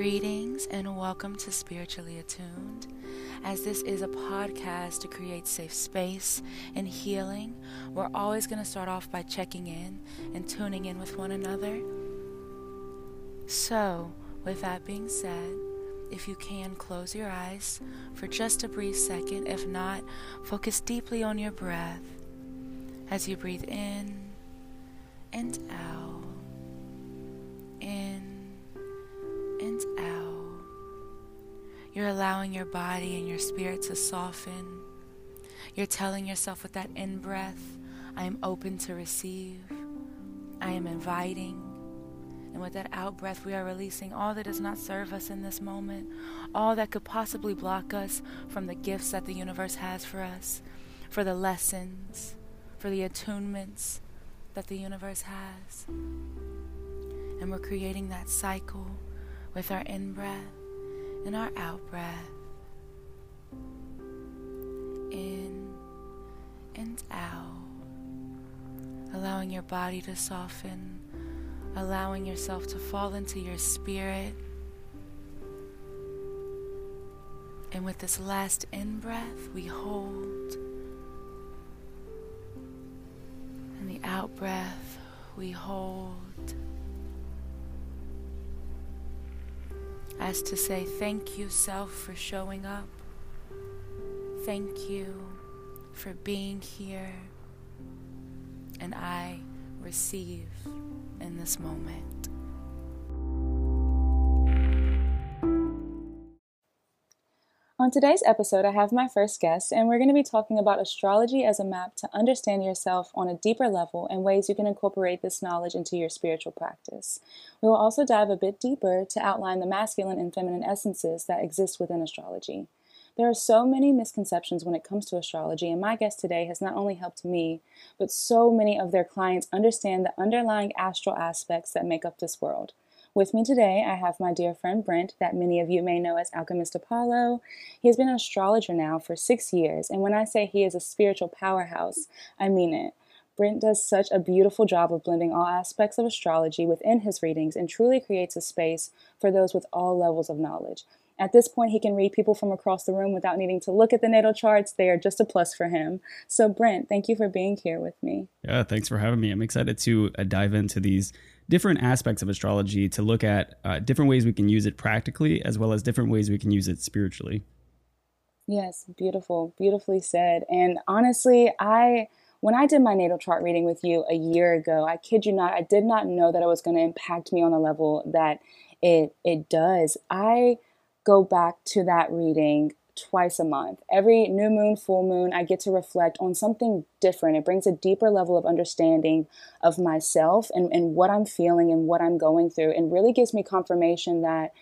Greetings and welcome to Spiritually Attuned, as this is a podcast to create safe space and healing. We're always going to start off by checking in and tuning in with one another. So, with that being said, if you can, close your eyes for just a brief second. If not, focus deeply on your breath as you breathe in and out, in and out. You're allowing your body and your spirit to soften. You're telling yourself with that in-breath, I am open to receive. I am inviting. And with that out-breath, we are releasing all that does not serve us in this moment, all that could possibly block us from the gifts that the universe has for us, for the lessons, for the attunements that the universe has. And we're creating that cycle with our in-breath and our out-breath. In and out. Allowing your body to soften. Allowing yourself to fall into your spirit. And with this last in-breath, we hold. And the out-breath, we hold. As to say, thank you, self, for showing up. Thank you for being here. And I receive in this moment. On today's episode, I have my first guest, and we're going to be talking about astrology as a map to understand yourself on a deeper level and ways you can incorporate this knowledge into your spiritual practice. We will also dive a bit deeper to outline the masculine and feminine essences that exist within astrology. There are so many misconceptions when it comes to astrology, and my guest today has not only helped me, but so many of their clients understand the underlying astral aspects that make up this world. With me today, I have my dear friend Brent, that many of you may know as Alchemist Apollo. He has been an astrologer now for 6 years, and when I say he is a spiritual powerhouse, I mean it. Brent does such a beautiful job of blending all aspects of astrology within his readings and truly creates a space for those with all levels of knowledge. At this point, he can read people from across the room without needing to look at the natal charts. They are just a plus for him. So Brent, thank you for being here with me. Yeah, thanks for having me. I'm excited to dive into these different aspects of astrology to look at different ways we can use it practically, as well as different ways we can use it spiritually. Yes, beautiful, beautifully said. And honestly, when I did my natal chart reading with you a year ago, I kid you not, I did not know that it was going to impact me on a level that it does. I go back to that reading twice a month. Every new moon, full moon, I get to reflect on something different. It brings a deeper level of understanding of myself and what I'm feeling and what I'm going through, and really gives me confirmation that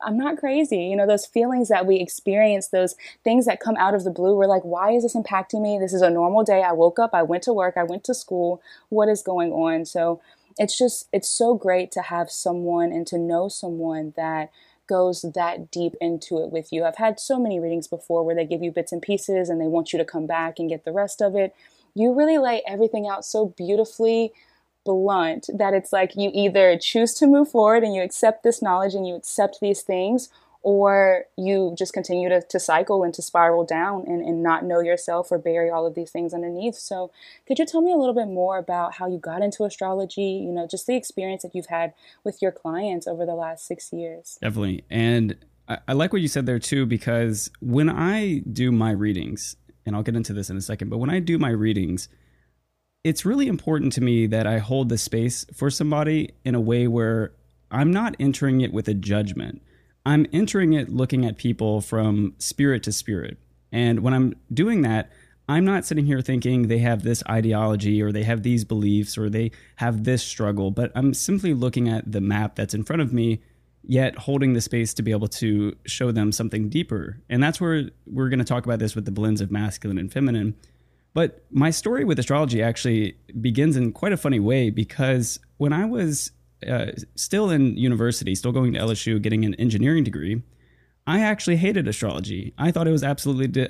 I'm not crazy. You know, those feelings that we experience, those things that come out of the blue, we're like, why is this impacting me? This is a normal day. I woke up, I went to work, I went to school. What is going on? So it's so great to have someone and to know someone that goes that deep into it with you. I've had so many readings before where they give you bits and pieces and they want you to come back and get the rest of it. You really lay everything out so beautifully blunt that it's like you either choose to move forward and you accept this knowledge and you accept these things, or you just continue to cycle and to spiral down and not know yourself or bury all of these things underneath. So could you tell me a little bit more about how you got into astrology, you know, just the experience that you've had with your clients over the last 6 years? Definitely. And I like what you said there too, because when I do my readings, and I'll get into this in a second, but when I do my readings, it's really important to me that I hold the space for somebody in a way where I'm not entering it with a judgment. I'm entering it looking at people from spirit to spirit. And when I'm doing that, I'm not sitting here thinking they have this ideology or they have these beliefs or they have this struggle, but I'm simply looking at the map that's in front of me, yet holding the space to be able to show them something deeper. And that's where we're going to talk about this with the blends of masculine and feminine. But my story with astrology actually begins in quite a funny way, because when I was still in university, still going to LSU, getting an engineering degree, I actually hated astrology. I thought it was absolutely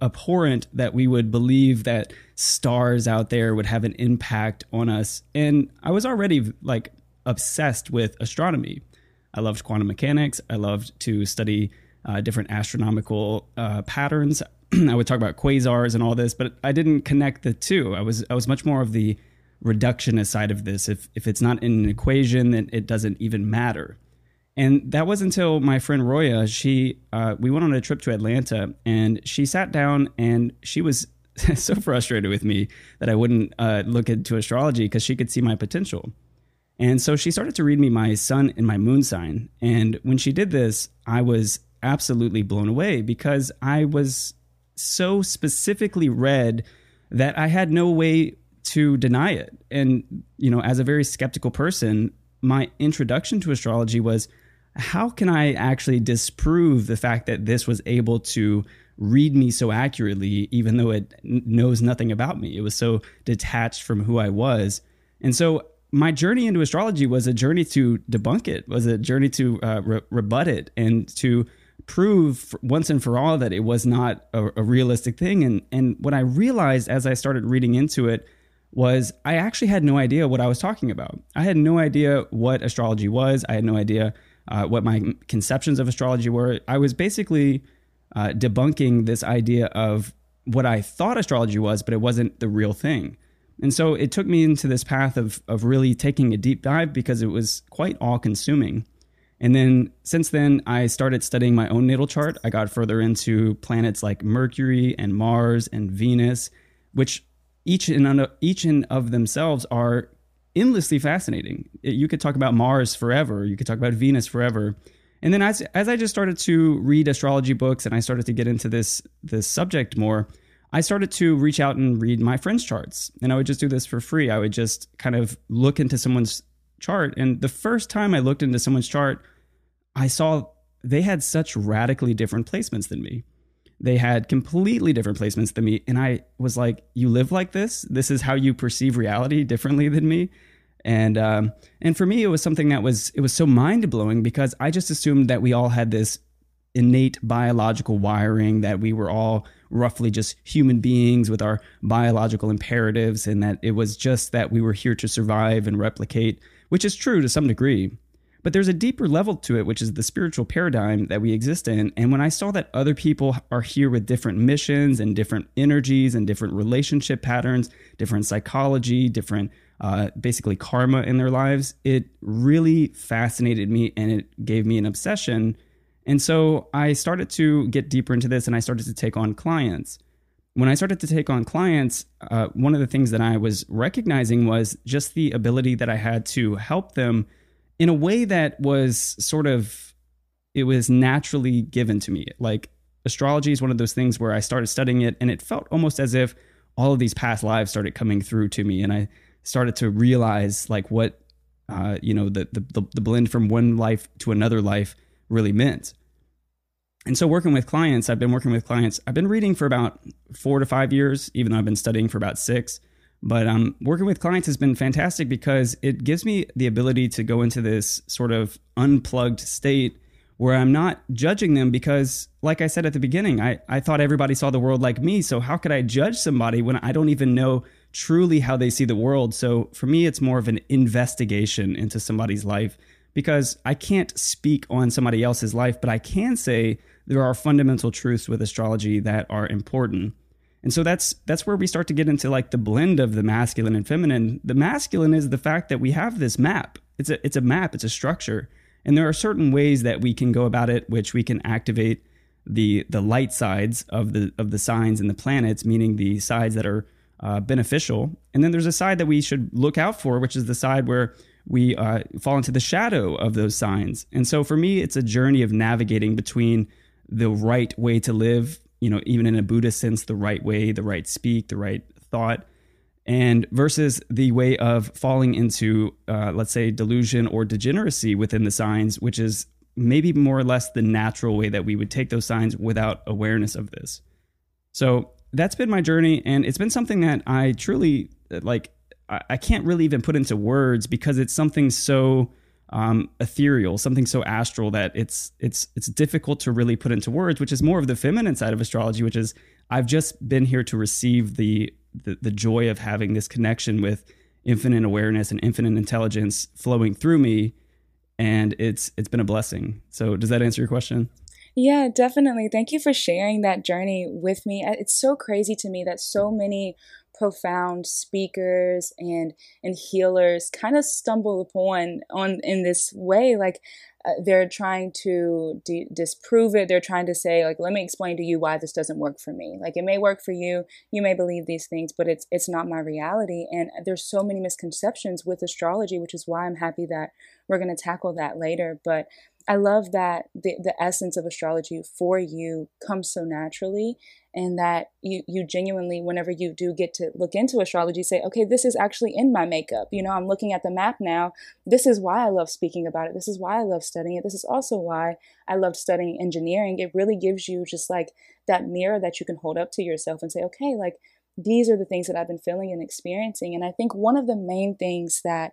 abhorrent that we would believe that stars out there would have an impact on us. And I was already like obsessed with astronomy. I loved quantum mechanics. I loved to study different astronomical patterns. I would talk about quasars and all this, but I didn't connect the two. I was much more of the reductionist side of this. If it's not in an equation, then it doesn't even matter. And that was until my friend Roya, we went on a trip to Atlanta, and she sat down and she was so frustrated with me that I wouldn't look into astrology because she could see my potential. And so she started to read me my sun and my moon sign. And when she did this, I was absolutely blown away because I was so specifically read that I had no way to deny it. And, you know, as a very skeptical person, my introduction to astrology was, how can I actually disprove the fact that this was able to read me so accurately, even though it knows nothing about me? It was so detached from who I was. And so my journey into astrology was a journey to debunk it, was a journey to rebut it, and to prove once and for all that it was not a realistic thing. And what I realized as I started reading into it was I actually had no idea what I was talking about. I had no idea what astrology was. I had no idea what my conceptions of astrology were. I was basically debunking this idea of what I thought astrology was, but it wasn't the real thing. And so it took me into this path of really taking a deep dive because it was quite all-consuming. And then since then, I started studying my own natal chart. I got further into planets like Mercury and Mars and Venus, which each in of themselves are endlessly fascinating. You could talk about Mars forever. You could talk about Venus forever. And then as I just started to read astrology books and I started to get into this subject more, I started to reach out and read my friends' charts. And I would just do this for free. I would just kind of look into someone's chart. And the first time I looked into someone's chart, I saw they had such radically different placements than me. They had completely different placements than me. And I was like, you live like this? This is how you perceive reality differently than me? And for me, it was something that was so mind-blowing because I just assumed that we all had this innate biological wiring, that we were all roughly just human beings with our biological imperatives, and that it was just that we were here to survive and replicate, which is true to some degree. But there's a deeper level to it, which is the spiritual paradigm that we exist in. And when I saw that other people are here with different missions and different energies and different relationship patterns, different psychology, different basically karma in their lives, it really fascinated me and it gave me an obsession. And so I started to get deeper into this and I started to take on clients. When I started to take on clients, one of the things that I was recognizing was just the ability that I had to help them in a way that was it was naturally given to me. Like, astrology is one of those things where I started studying it and it felt almost as if all of these past lives started coming through to me. And I started to realize like what, the blend from one life to another life really meant. And so I've been working with clients. I've been reading for about 4 to 5 years, even though I've been studying for about 6. But working with clients has been fantastic because it gives me the ability to go into this sort of unplugged state where I'm not judging them because, like I said at the beginning, I thought everybody saw the world like me. So how could I judge somebody when I don't even know truly how they see the world? So for me, it's more of an investigation into somebody's life because I can't speak on somebody else's life, but I can say there are fundamental truths with astrology that are important. And so that's where we start to get into like the blend of the masculine and feminine. The masculine is the fact that we have this map. It's a map, it's a structure. And there are certain ways that we can go about it, which we can activate the light sides of the signs and the planets, meaning the sides that are beneficial. And then there's a side that we should look out for, which is the side where we fall into the shadow of those signs. And so for me, it's a journey of navigating between the right way to live, even in a Buddhist sense, the right way, the right speak, the right thought, and versus the way of falling into, let's say, delusion or degeneracy within the signs, which is maybe more or less the natural way that we would take those signs without awareness of this. So that's been my journey. And it's been something that I truly, like, I can't really even put into words because it's something so ethereal, something so astral that it's difficult to really put into words, which is more of the feminine side of astrology, which is I've just been here to receive the joy of having this connection with infinite awareness and infinite intelligence flowing through me. and it's been a blessing. So does that answer your question? Yeah, definitely. Thank you for sharing that journey with me. It's so crazy to me that so many profound speakers and healers kind of stumble upon in this way. Like they're trying to disprove it. They're trying to say, like, let me explain to you why this doesn't work for me. Like, it may work for you. You may believe these things, but it's not my reality. And there's so many misconceptions with astrology, which is why I'm happy that we're going to tackle that later. But I love that the essence of astrology for you comes so naturally, and that you genuinely, whenever you do get to look into astrology, say, okay, this is actually in my makeup. You know, I'm looking at the map now. This is why I love speaking about it. This is why I love studying it. This is also why I love studying engineering. It really gives you just like that mirror that you can hold up to yourself and say, okay, like these are the things that I've been feeling and experiencing. And I think one of the main things that,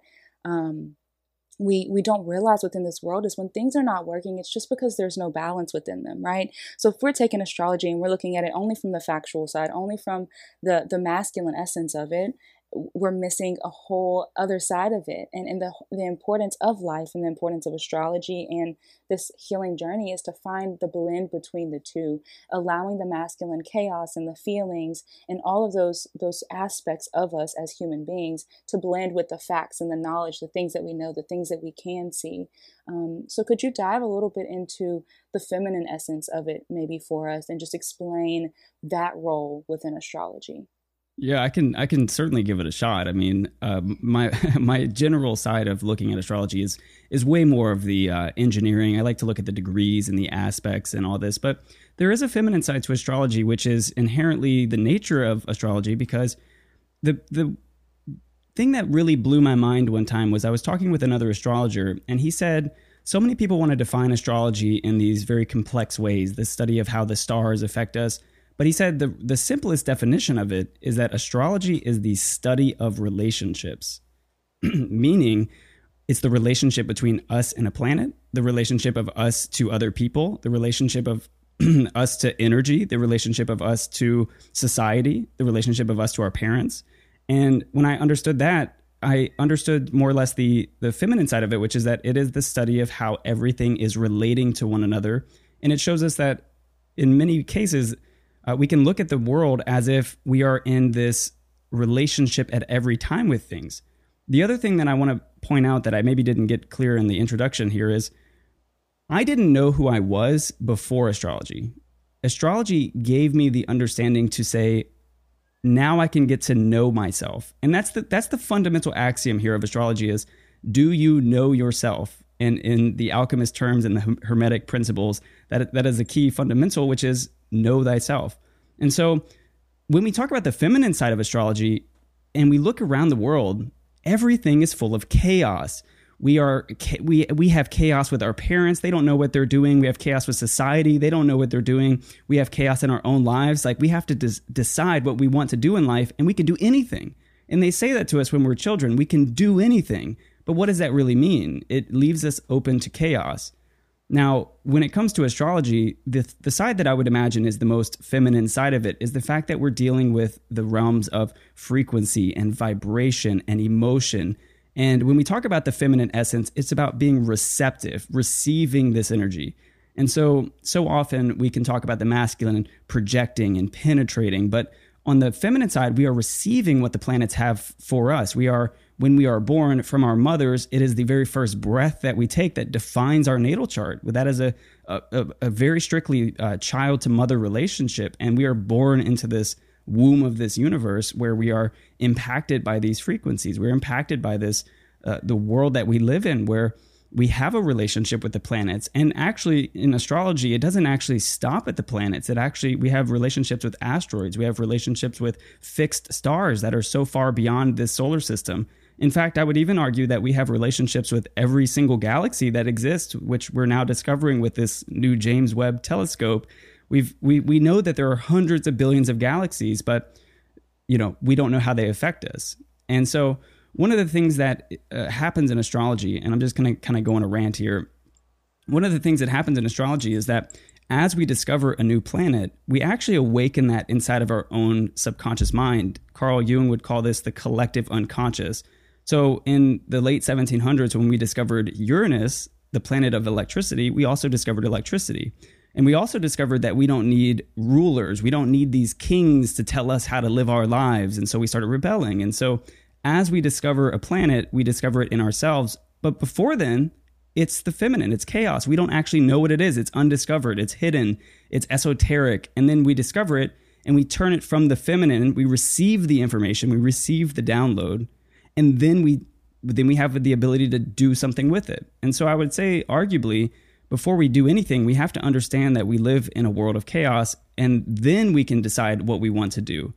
we don't realize within this world is when things are not working, it's just because there's no balance within them, right? So if we're taking astrology and we're looking at it only from the factual side, only from the masculine essence of it, we're missing a whole other side of it. And the importance of life and the importance of astrology and this healing journey is to find the blend between the two, allowing the masculine chaos and the feelings and all of those aspects of us as human beings to blend with the facts and the knowledge, the things that we know, the things that we can see. So could you dive a little bit into the feminine essence of it maybe for us and just explain that role within astrology? Yeah, I can certainly give it a shot. I mean, my general side of looking at astrology is way more of the engineering. I like to look at the degrees and the aspects and all this, but there is a feminine side to astrology, which is inherently the nature of astrology, because the thing that really blew my mind one time was I was talking with another astrologer, and he said, so many people want to define astrology in these very complex ways, the study of how the stars affect us. But he said the simplest definition of it is that astrology is the study of relationships, meaning it's the relationship between us and a planet, the relationship of us to other people, the relationship of us to energy, the relationship of us to society, the relationship of us to our parents. And when I understood that, I understood more or less the feminine side of it, which is that it is the study of how everything is relating to one another. And it shows us that in many cases, we can look at the world as if we are in this relationship at every time with things. The other thing that I want to point out that I maybe didn't get clear in the introduction here is I didn't know who I was before astrology. Astrology gave me the understanding to say, now I can get to know myself. And that's the fundamental axiom here of astrology is, do you know yourself? And in the Alchemist terms and the Hermetic principles, that is a key fundamental, which is know thyself. And so when we talk about the feminine side of astrology and we look around the world, everything is full of chaos. We have chaos with our parents. They don't know what they're doing. We have chaos with society. They don't know what they're doing. We have chaos in our own lives. Like, we have to decide what we want to do in life, and we can do anything. And they say that to us when we're children. We can do anything. But what does that really mean? It leaves us open to chaos. Now, when it comes to astrology, the side that I would imagine is the most feminine side of it is the fact that we're dealing with the realms of frequency and vibration and emotion. And when we talk about the feminine essence, it's about being receptive, receiving this energy. And so often we can talk about the masculine projecting and penetrating, but on the feminine side, we are receiving what the planets have for us. When we are born from our mothers, it is the very first breath that we take that defines our natal chart. That is a very strictly child-to-mother relationship, and we are born into this womb of this universe where we are impacted by these frequencies. We're impacted by this the world that we live in, where we have a relationship with the planets. And actually, in astrology, it doesn't actually stop at the planets. We have relationships with asteroids. We have relationships with fixed stars that are so far beyond this solar system. In fact, I would even argue that we have relationships with every single galaxy that exists, which we're now discovering with this new James Webb telescope. We know that there are hundreds of billions of galaxies, but you know, we don't know how they affect us. And so one of the things that happens in astrology, and I'm just going to kind of go on a rant here. One of the things that happens in astrology is that as we discover a new planet, we actually awaken that inside of our own subconscious mind. Carl Jung would call this the collective unconscious. So in the late 1700s, when we discovered Uranus, the planet of electricity, we also discovered electricity. And we also discovered that we don't need rulers. We don't need these kings to tell us how to live our lives. And so we started rebelling. And so as we discover a planet, we discover it in ourselves. But before then, it's the feminine. It's chaos. We don't actually know what it is. It's undiscovered. It's hidden. It's esoteric. And then we discover it and we turn it from the feminine. We receive the information. We receive the download. And then we have the ability to do something with it. And so I would say, arguably, before we do anything, we have to understand that we live in a world of chaos, and then we can decide what we want to do.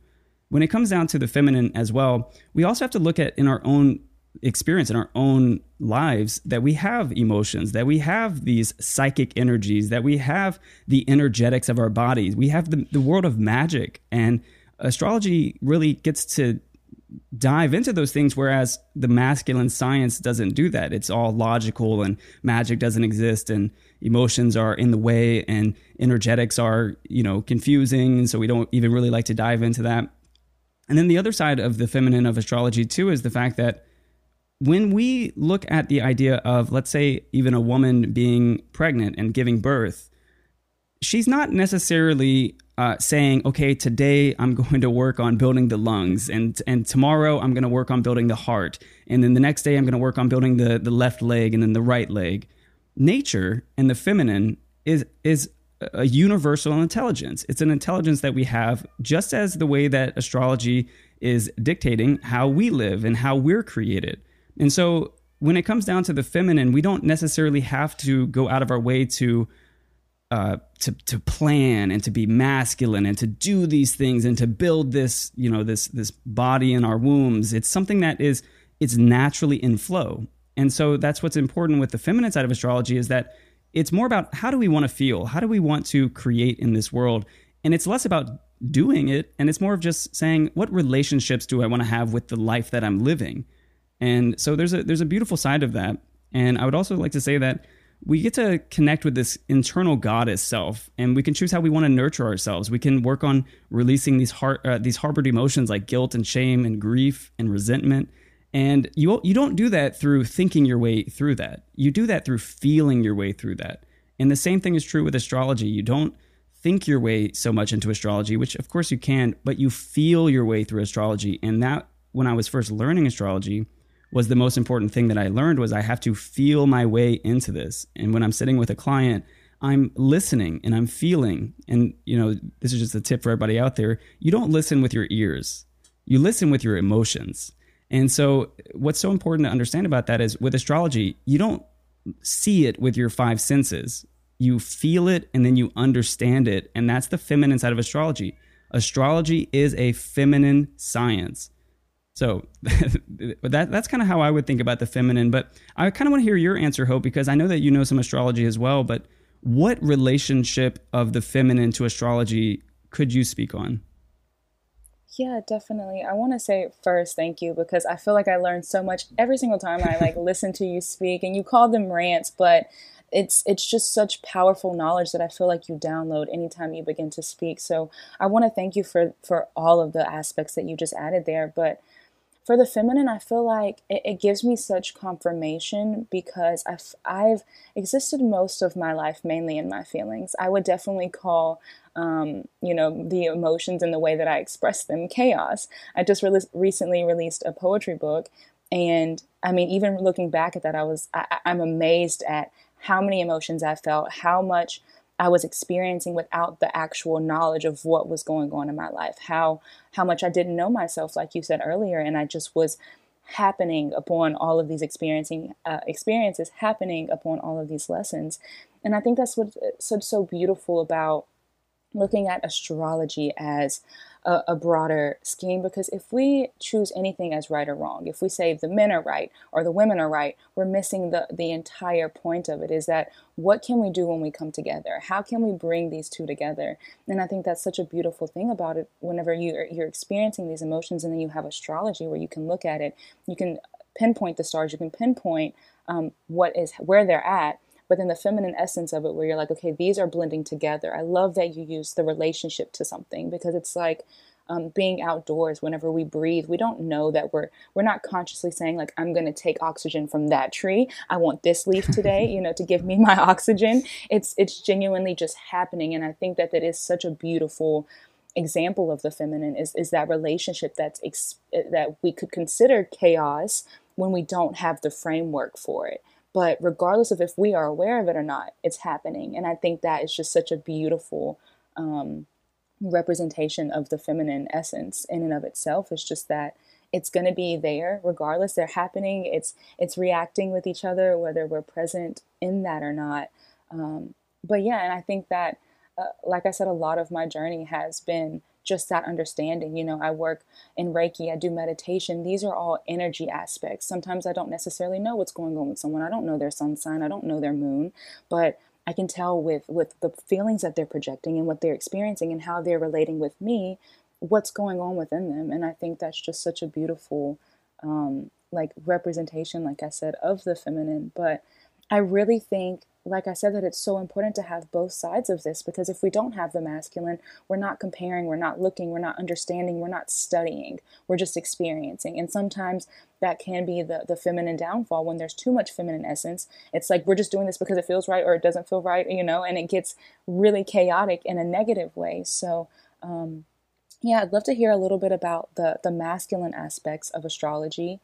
When it comes down to the feminine as well, we also have to look at in our own experience, in our own lives, that we have emotions, that we have these psychic energies, that we have the energetics of our bodies. We have the world of magic, and astrology really gets to dive into those things, whereas the masculine science doesn't do that. It's all logical, and magic doesn't exist, and emotions are in the way, and energetics are, confusing. And so we don't even really like to dive into that. And then the other side of the feminine of astrology too is the fact that when we look at the idea of, let's say, even a woman being pregnant and giving birth, she's not necessarily saying, okay, today I'm going to work on building the lungs, and tomorrow I'm going to work on building the heart, and then the next day I'm going to work on building the left leg and then the right leg. Nature and the feminine is a universal intelligence. It's an intelligence that we have, just as the way that astrology is dictating how we live and how we're created. And so when it comes down to the feminine, we don't necessarily have to go out of our way to plan and to be masculine and to do these things and to build this, this body in our wombs. It's something that it's naturally in flow. And so that's what's important with the feminine side of astrology, is that it's more about how do we want to feel? How do we want to create in this world? And it's less about doing it, and it's more of just saying, what relationships do I want to have with the life that I'm living? And so there's a beautiful side of that. And I would also like to say that we get to connect with this internal goddess self, and we can choose how we want to nurture ourselves. We can work on releasing these harbored emotions like guilt and shame and grief and resentment. And you don't do that through thinking your way through that. You do that through feeling your way through that. And the same thing is true with astrology. You don't think your way so much into astrology, which of course you can, but you feel your way through astrology. And that, when I was first learning astrology, was the most important thing that I learned, was I have to feel my way into this. And when I'm sitting with a client, I'm listening and I'm feeling. And, this is just a tip for everybody out there. You don't listen with your ears. You listen with your emotions. And so what's so important to understand about that is, with astrology, you don't see it with your five senses. You feel it and then you understand it. And that's the feminine side of astrology. Astrology is a feminine science. So that's kind of how I would think about the feminine. But I kind of want to hear your answer, Hope, because I know that you know some astrology as well. But what relationship of the feminine to astrology could you speak on? Yeah, definitely. I want to say first, thank you, because I feel like I learned so much every single time I listen to you speak, and you call them rants, but it's just such powerful knowledge that I feel like you download anytime you begin to speak. So I want to thank you for all of the aspects that you just added there. But for the feminine, I feel like it gives me such confirmation, because I've existed most of my life mainly in my feelings. I would definitely call, the emotions and the way that I express them chaos. I just recently released a poetry book. And I mean, even looking back at that, I'm amazed at how many emotions I felt, how much I was experiencing without the actual knowledge of what was going on in my life, how much I didn't know myself, like you said earlier, and I just was happening upon all of these experiences, happening upon all of these lessons. And I think that's what's so beautiful about looking at astrology as a broader scheme, because if we choose anything as right or wrong, if we say the men are right or the women are right, we're missing the entire point of it, is that what can we do when we come together? How can we bring these two together? And I think that's such a beautiful thing about it. Whenever you're experiencing these emotions, and then you have astrology where you can look at it, you can pinpoint the stars, you can pinpoint where they're at. But then the feminine essence of it, where you're like, okay, these are blending together. I love that you use the relationship to something, because it's like, being outdoors, whenever we breathe, we don't know that we're not consciously saying like, I'm going to take oxygen from that tree. I want this leaf today, you know, to give me my oxygen. It's genuinely just happening. And I think that that is such a beautiful example of the feminine is that relationship that we could consider chaos when we don't have the framework for it. But regardless of if we are aware of it or not, it's happening. And I think that is just such a beautiful representation of the feminine essence in and of itself. It's just that it's going to be there regardless. They're happening. It's reacting with each other, whether we're present in that or not. But yeah, and I think that, like I said, a lot of my journey has been just that understanding. You know, I work in Reiki, I do meditation. These are all energy aspects. Sometimes I don't necessarily know what's going on with someone. I don't know their sun sign. I don't know their moon, but I can tell with the feelings that they're projecting and what they're experiencing and how they're relating with me, what's going on within them. And I think that's just such a beautiful, like representation, like I said, of the feminine. But I really think, like I said, that it's so important to have both sides of this, because if we don't have the masculine, we're not comparing, we're not looking, we're not understanding, we're not studying, we're just experiencing. And sometimes that can be the feminine downfall when there's too much feminine essence. It's like, we're just doing this because it feels right or it doesn't feel right, you know, and it gets really chaotic in a negative way. So, yeah, I'd love to hear a little bit about the masculine aspects of astrology.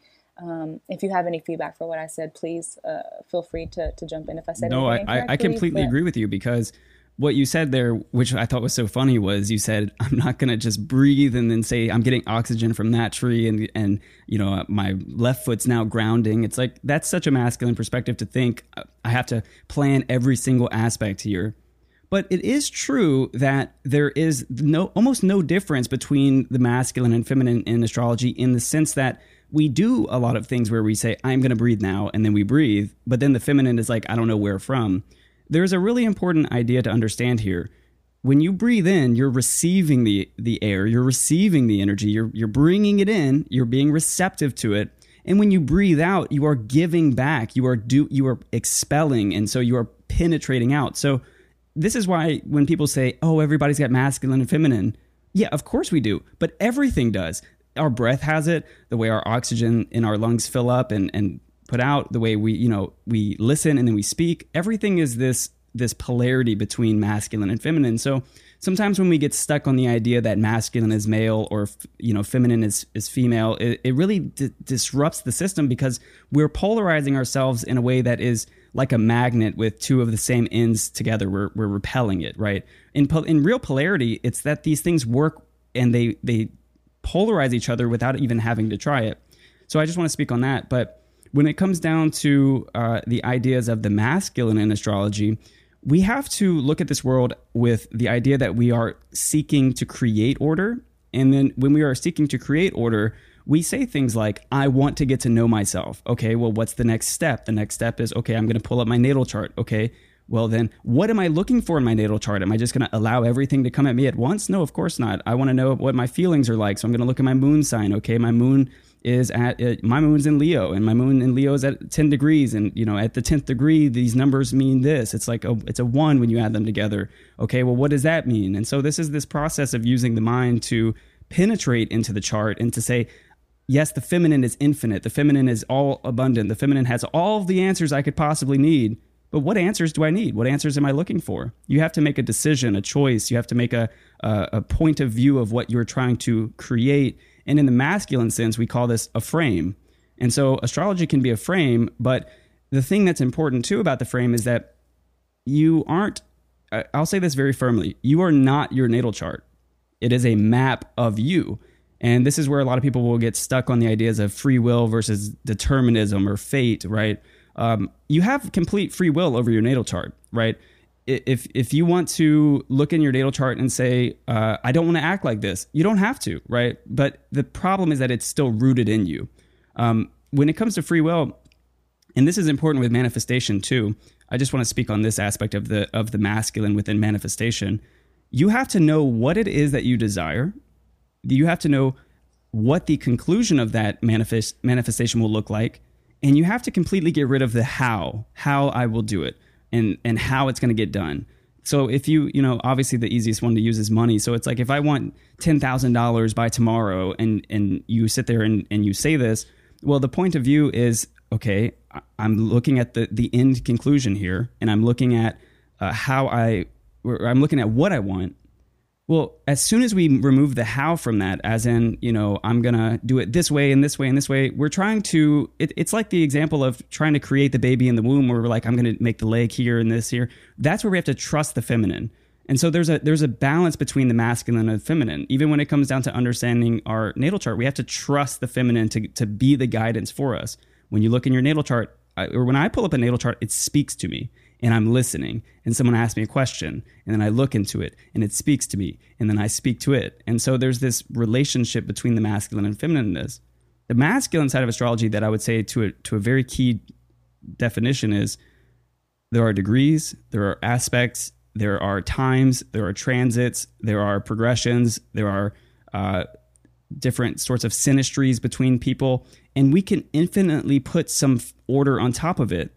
If you have any feedback for what I said, please feel free to jump in if I said anything incorrectly. No, I completely agree with you, because what you said there, which I thought was so funny, was you said, I'm not going to just breathe and then say I'm getting oxygen from that tree and you know, my left foot's now grounding. It's like, that's such a masculine perspective to think I have to plan every single aspect here. But it is true that there is almost no difference between the masculine and feminine in astrology, in the sense that we do a lot of things where we say, I'm going to breathe now, and then we breathe. But then the feminine is like, I don't know where from. There's a really important idea to understand here. When you breathe in, you're receiving the air, you're receiving the energy, you're bringing it in, you're being receptive to it. And when you breathe out, you are giving back, you are expelling, and so you are penetrating out. So this is why when people say, oh, everybody's got masculine and feminine. Yeah, of course we do, but everything does. Our breath has it, the way our oxygen in our lungs fill up and put out, the way we, you know, we listen and then we speak. Everything is this polarity between masculine and feminine. So sometimes when we get stuck on the idea that masculine is male or, you know, feminine is female, it really disrupts the system, because we're polarizing ourselves in a way that is like a magnet with two of the same ends together. We're repelling it, right? In real polarity, it's that these things work and they polarize each other without even having to try it. So I just want to speak on that. But when it comes down to the ideas of the masculine in astrology, we have to look at this world with the idea that we are seeking to create order. And then when we are seeking to create order, we say things like, I want to get to know myself. Okay, well, what's the next step? The next step is, okay, I'm going to pull up my natal chart. Okay, well then, what am I looking for in my natal chart? Am I just going to allow everything to come at me at once? No, of course not. I want to know what my feelings are like. So I'm going to look at my moon sign. Okay, my moon's in Leo, and my moon in Leo is at 10 degrees. And, you know, at the 10th degree, these numbers mean this. It's like, it's a one when you add them together. Okay, well, what does that mean? And so this is this process of using the mind to penetrate into the chart and to say, yes, the feminine is infinite. The feminine is all abundant. The feminine has all the answers I could possibly need. But what answers do I need? What answers am I looking for? You have to make a decision, a choice. You have to make a point of view of what you're trying to create. And in the masculine sense, we call this a frame. And so astrology can be a frame, but the thing that's important too about the frame is that you aren't, I'll say this very firmly, you are not your natal chart. It is a map of you. And this is where a lot of people will get stuck on the ideas of free will versus determinism or fate, right? You have complete free will over your natal chart, right? If you want to look in your natal chart and say, I don't want to act like this, you don't have to, right? But the problem is that it's still rooted in you. When it comes to free will, and this is important with manifestation too, I just want to speak on this aspect of the masculine within manifestation. You have to know what it is that you desire. You have to know what the conclusion of that manifestation will look like. And you have to completely get rid of the how I will do it and how it's going to get done. So if you, you know, obviously the easiest one to use is money. So it's like, if I want $10,000 by tomorrow and you sit there and you say this, well, the point of view is, okay, I'm looking at the end conclusion here, and I'm looking at I'm looking at what I want. Well, as soon as we remove the how from that, as in, you know, I'm going to do it this way and this way and this way, we're trying to, it's like the example of trying to create the baby in the womb, where we're like, I'm going to make the leg here and this here. That's where we have to trust the feminine. And so there's a balance between the masculine and the feminine. Even when it comes down to understanding our natal chart, we have to trust the feminine to be the guidance for us. When you look in your natal chart, or when I pull up a natal chart, it speaks to me. And I'm listening, and someone asks me a question, and then I look into it, and it speaks to me, and then I speak to it. And so there's this relationship between the masculine and feminineness. The masculine side of astrology that I would say to a very key definition is there are degrees, there are aspects, there are times, there are transits, there are progressions, there are different sorts of synastries between people, and we can infinitely put some order on top of it.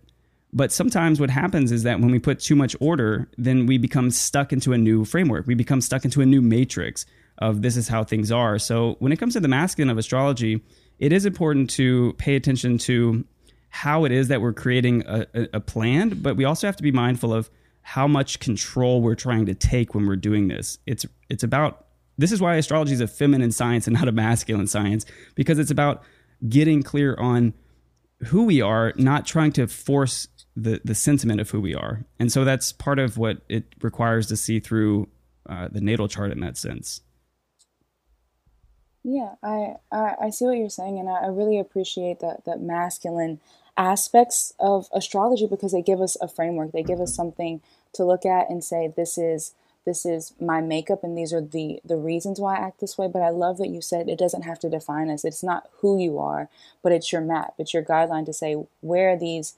But sometimes what happens is that when we put too much order, then we become stuck into a new framework. We become stuck into a new matrix of this is how things are. So when it comes to the masculine of astrology, it is important to pay attention to how it is that we're creating a plan, but we also have to be mindful of how much control we're trying to take when we're doing this. It's about, this is why astrology is a feminine science and not a masculine science, because it's about getting clear on who we are, not trying to force the sentiment of who we are. And so that's part of what it requires to see through the natal chart in that sense. Yeah, I see what you're saying, and I really appreciate that masculine aspects of astrology, because they give us a framework. They give us something to look at and say, this is my makeup, and these are the reasons why I act this way. But I love that you said it doesn't have to define us. It's not who you are, but it's your map. It's your guideline to say, where are these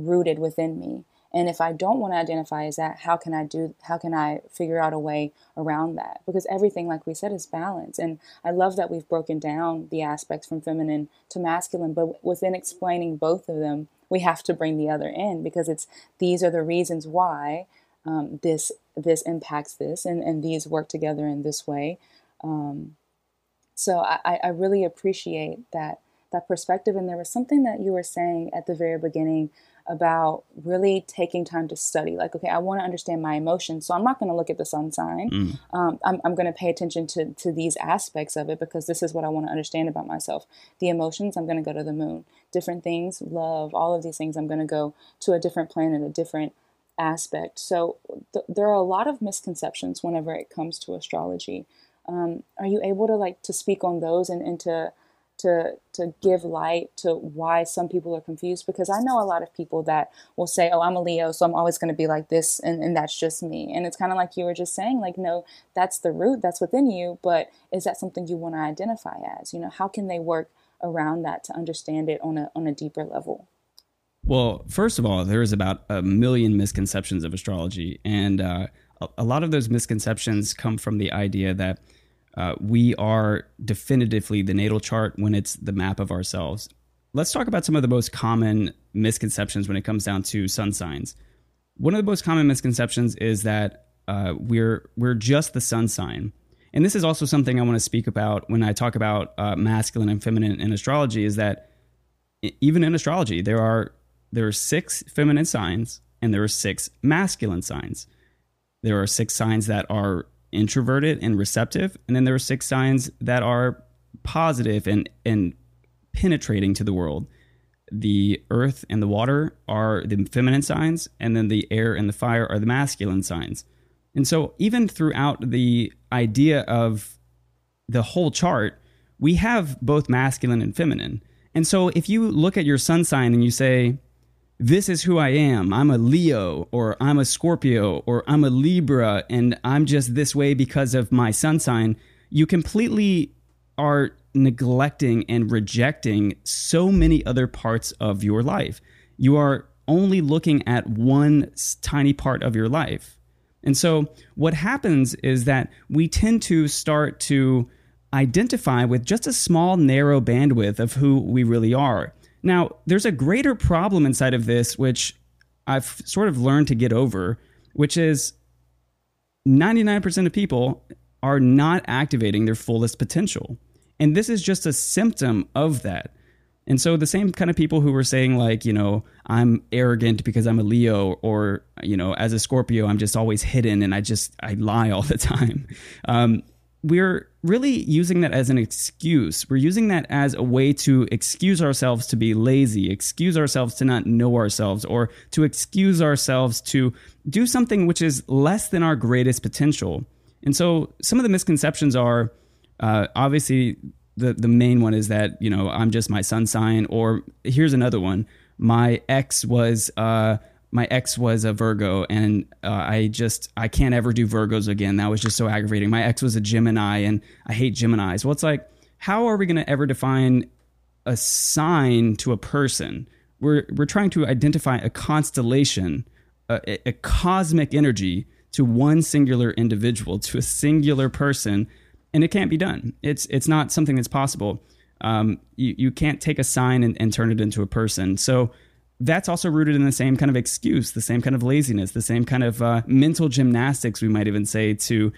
rooted within me? And if I don't want to identify as that, how can I figure out a way around that? Because everything, like we said, is balance. And I love that we've broken down the aspects from feminine to masculine, but within explaining both of them, we have to bring the other in, because it's, these are the reasons why this impacts this, and these work together in this way. So I really appreciate that perspective. And there was something that you were saying at the very beginning about really taking time to study. Like, okay, I want to understand my emotions, so I'm not going to look at the sun sign. I'm going to pay attention to these aspects of it, because this is what I want to understand about myself. The emotions, I'm going to go to the moon. Different things, love, all of these things, I'm going to go to a different planet, a different aspect. So there are a lot of misconceptions whenever it comes to astrology. Are you able to speak on those and to give light to why some people are confused? Because I know a lot of people that will say, oh, I'm a Leo, so I'm always going to be like this, and that's just me. And it's kind of like you were just saying, like, no, that's the root that's within you, but is that something you want to identify as? You know, how can they work around that to understand it on a deeper level? Well, first of all, there is about 1 million misconceptions of astrology. And a lot of those misconceptions come from the idea that we are definitively the natal chart when it's the map of ourselves. Let's talk about some of the most common misconceptions when it comes down to sun signs. One of the most common misconceptions is that we're just the sun sign. And this is also something I want to speak about when I talk about masculine and feminine in astrology, is that even in astrology, there are 6 feminine signs and there are 6 masculine signs. There are 6 signs that are introverted and receptive, and then there are 6 signs that are positive and penetrating to the world. The earth and the water are the feminine signs, and then the air and the fire are the masculine signs. And so even throughout the idea of the whole chart, we have both masculine and feminine. And so if you look at your sun sign and you say, this is who I am, I'm a Leo, or I'm a Scorpio, or I'm a Libra, and I'm just this way because of my sun sign, you completely are neglecting and rejecting so many other parts of your life. You are only looking at one tiny part of your life. And so what happens is that we tend to start to identify with just a small, narrow bandwidth of who we really are. Now, there's a greater problem inside of this, which I've sort of learned to get over, which is 99% of people are not activating their fullest potential. And this is just a symptom of that. And so the same kind of people who were saying like, you know, I'm arrogant because I'm a Leo, or, you know, as a Scorpio, I'm just always hidden and I lie all the time. We're really using that as an excuse. We're using that as a way to excuse ourselves to be lazy, excuse ourselves to not know ourselves, or to excuse ourselves to do something which is less than our greatest potential. And so some of the misconceptions are obviously the main one is that, you know, I'm just my sun sign, or here's another one. My ex was a Virgo, and I can't ever do Virgos again. That was just so aggravating. My ex was a Gemini, and I hate Geminis. Well, it's like, how are we going to ever define a sign to a person? We're trying to identify a constellation, a cosmic energy to one singular individual, to a singular person, and it can't be done. It's not something that's possible. You can't take a sign and turn it into a person. So that's also rooted in the same kind of excuse, the same kind of laziness, the same kind of mental gymnastics, we might even say, to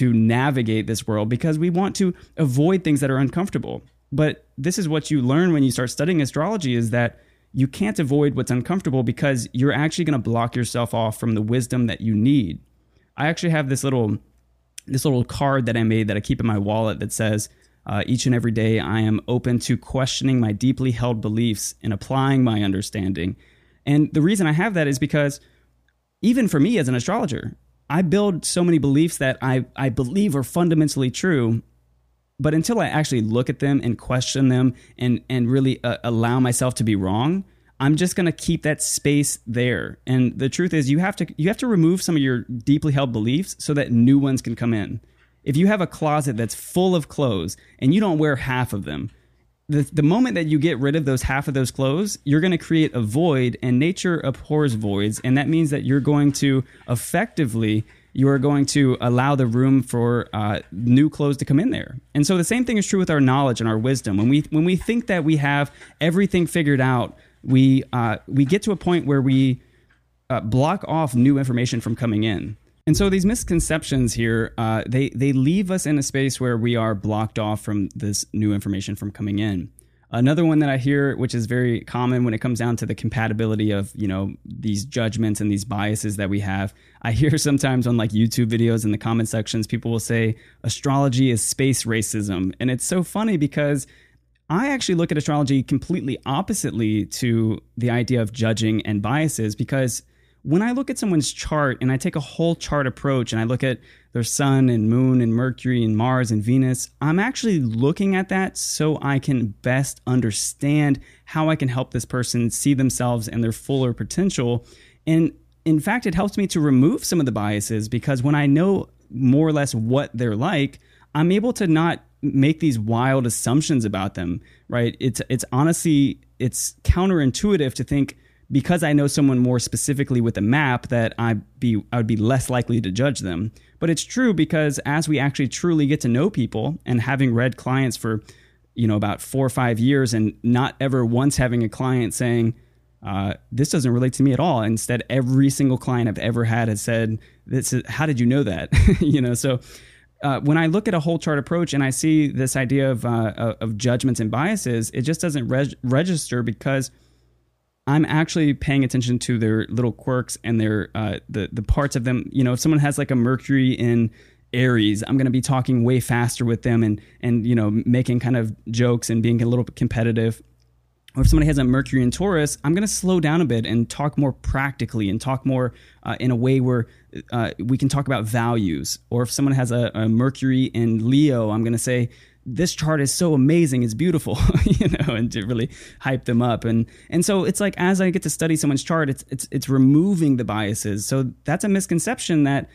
navigate this world, because we want to avoid things that are uncomfortable. But this is what you learn when you start studying astrology, is that you can't avoid what's uncomfortable, because you're actually going to block yourself off from the wisdom that you need. I actually have this little card that I made that I keep in my wallet that says, each and every day, I am open to questioning my deeply held beliefs and applying my understanding. And the reason I have that is because even for me as an astrologer, I build so many beliefs that I believe are fundamentally true. But until I actually look at them and question them and really allow myself to be wrong, I'm just going to keep that space there. And the truth is, you have to remove some of your deeply held beliefs so that new ones can come in. If you have a closet that's full of clothes and you don't wear half of them, the moment that you get rid of those half of those clothes, you're going to create a void, and nature abhors voids. And that means that you're going to effectively allow the room for new clothes to come in there. And so the same thing is true with our knowledge and our wisdom. When we think that we have everything figured out, we get to a point where we block off new information from coming in. And so these misconceptions here, they leave us in a space where we are blocked off from this new information from coming in. Another one that I hear, which is very common when it comes down to the compatibility of, you know, these judgments and these biases that we have. I hear sometimes on like YouTube videos in the comment sections, people will say astrology is space racism. And it's so funny because I actually look at astrology completely oppositely to the idea of judging and biases, because when I look at someone's chart and I take a whole chart approach and I look at their sun and moon and Mercury and Mars and Venus, I'm actually looking at that so I can best understand how I can help this person see themselves and their fuller potential. And in fact, it helps me to remove some of the biases, because when I know more or less what they're like, I'm able to not make these wild assumptions about them, right? It's honestly, it's counterintuitive to think, because I know someone more specifically with a map, that I would be less likely to judge them. But it's true, because as we actually truly get to know people, and having read clients for, you know, about 4 or 5 years and not ever once having a client saying, this doesn't relate to me at all. Instead, every single client I've ever had has said, how did you know that? You know, so when I look at a whole chart approach and I see this idea of judgments and biases, it just doesn't register, because I'm actually paying attention to their little quirks and their the parts of them. You know, if someone has like a Mercury in Aries, I'm going to be talking way faster with them and you know, making kind of jokes and being a little bit competitive. Or if somebody has a Mercury in Taurus, I'm going to slow down a bit and talk more practically and talk more in a way where we can talk about values. Or if someone has a Mercury in Leo, I'm going to say, this chart is so amazing, it's beautiful, you know, and to really hype them up. And so it's like, as I get to study someone's chart, it's removing the biases. So that's a misconception that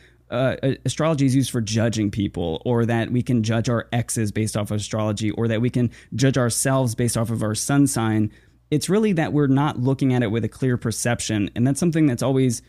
astrology is used for judging people, or that we can judge our exes based off of astrology, or that we can judge ourselves based off of our sun sign. It's really that we're not looking at it with a clear perception. And that's something that's always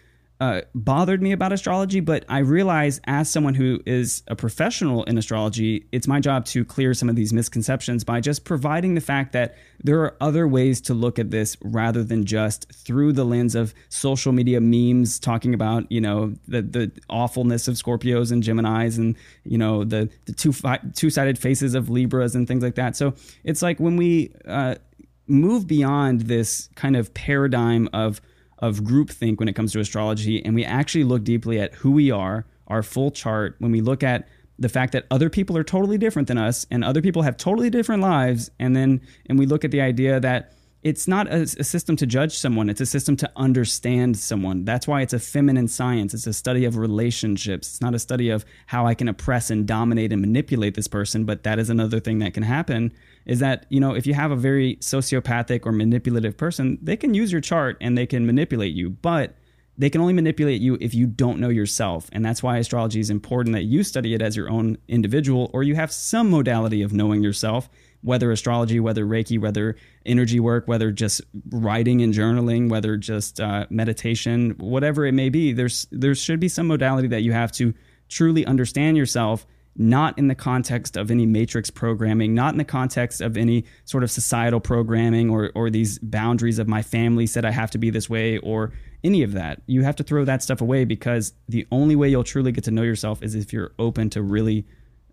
bothered me about astrology, but I realize as someone who is a professional in astrology, it's my job to clear some of these misconceptions by just providing the fact that there are other ways to look at this rather than just through the lens of social media memes talking about, you know, the awfulness of Scorpios and Geminis and, you know, the two-sided faces of Libras and things like that. So it's like when we move beyond this kind of paradigm of groupthink when it comes to astrology, and we actually look deeply at who we are, our full chart, when we look at the fact that other people are totally different than us and other people have totally different lives, and we look at the idea that it's not a system to judge someone, it's a system to understand someone. That's why it's a feminine science. It's a study of relationships. It's not a study of how I can oppress and dominate and manipulate this person, but that is another thing that can happen, is that, you know, if you have a very sociopathic or manipulative person, they can use your chart and they can manipulate you, but they can only manipulate you if you don't know yourself. And that's why astrology is important, that you study it as your own individual, or you have some modality of knowing yourself, whether astrology, whether Reiki, whether energy work, whether just writing and journaling, whether just meditation, whatever it may be. There should be some modality that you have to truly understand yourself, not in the context of any matrix programming, not in the context of any sort of societal programming or these boundaries of my family said I have to be this way or any of that. You have to throw that stuff away, because the only way you'll truly get to know yourself is if you're open to really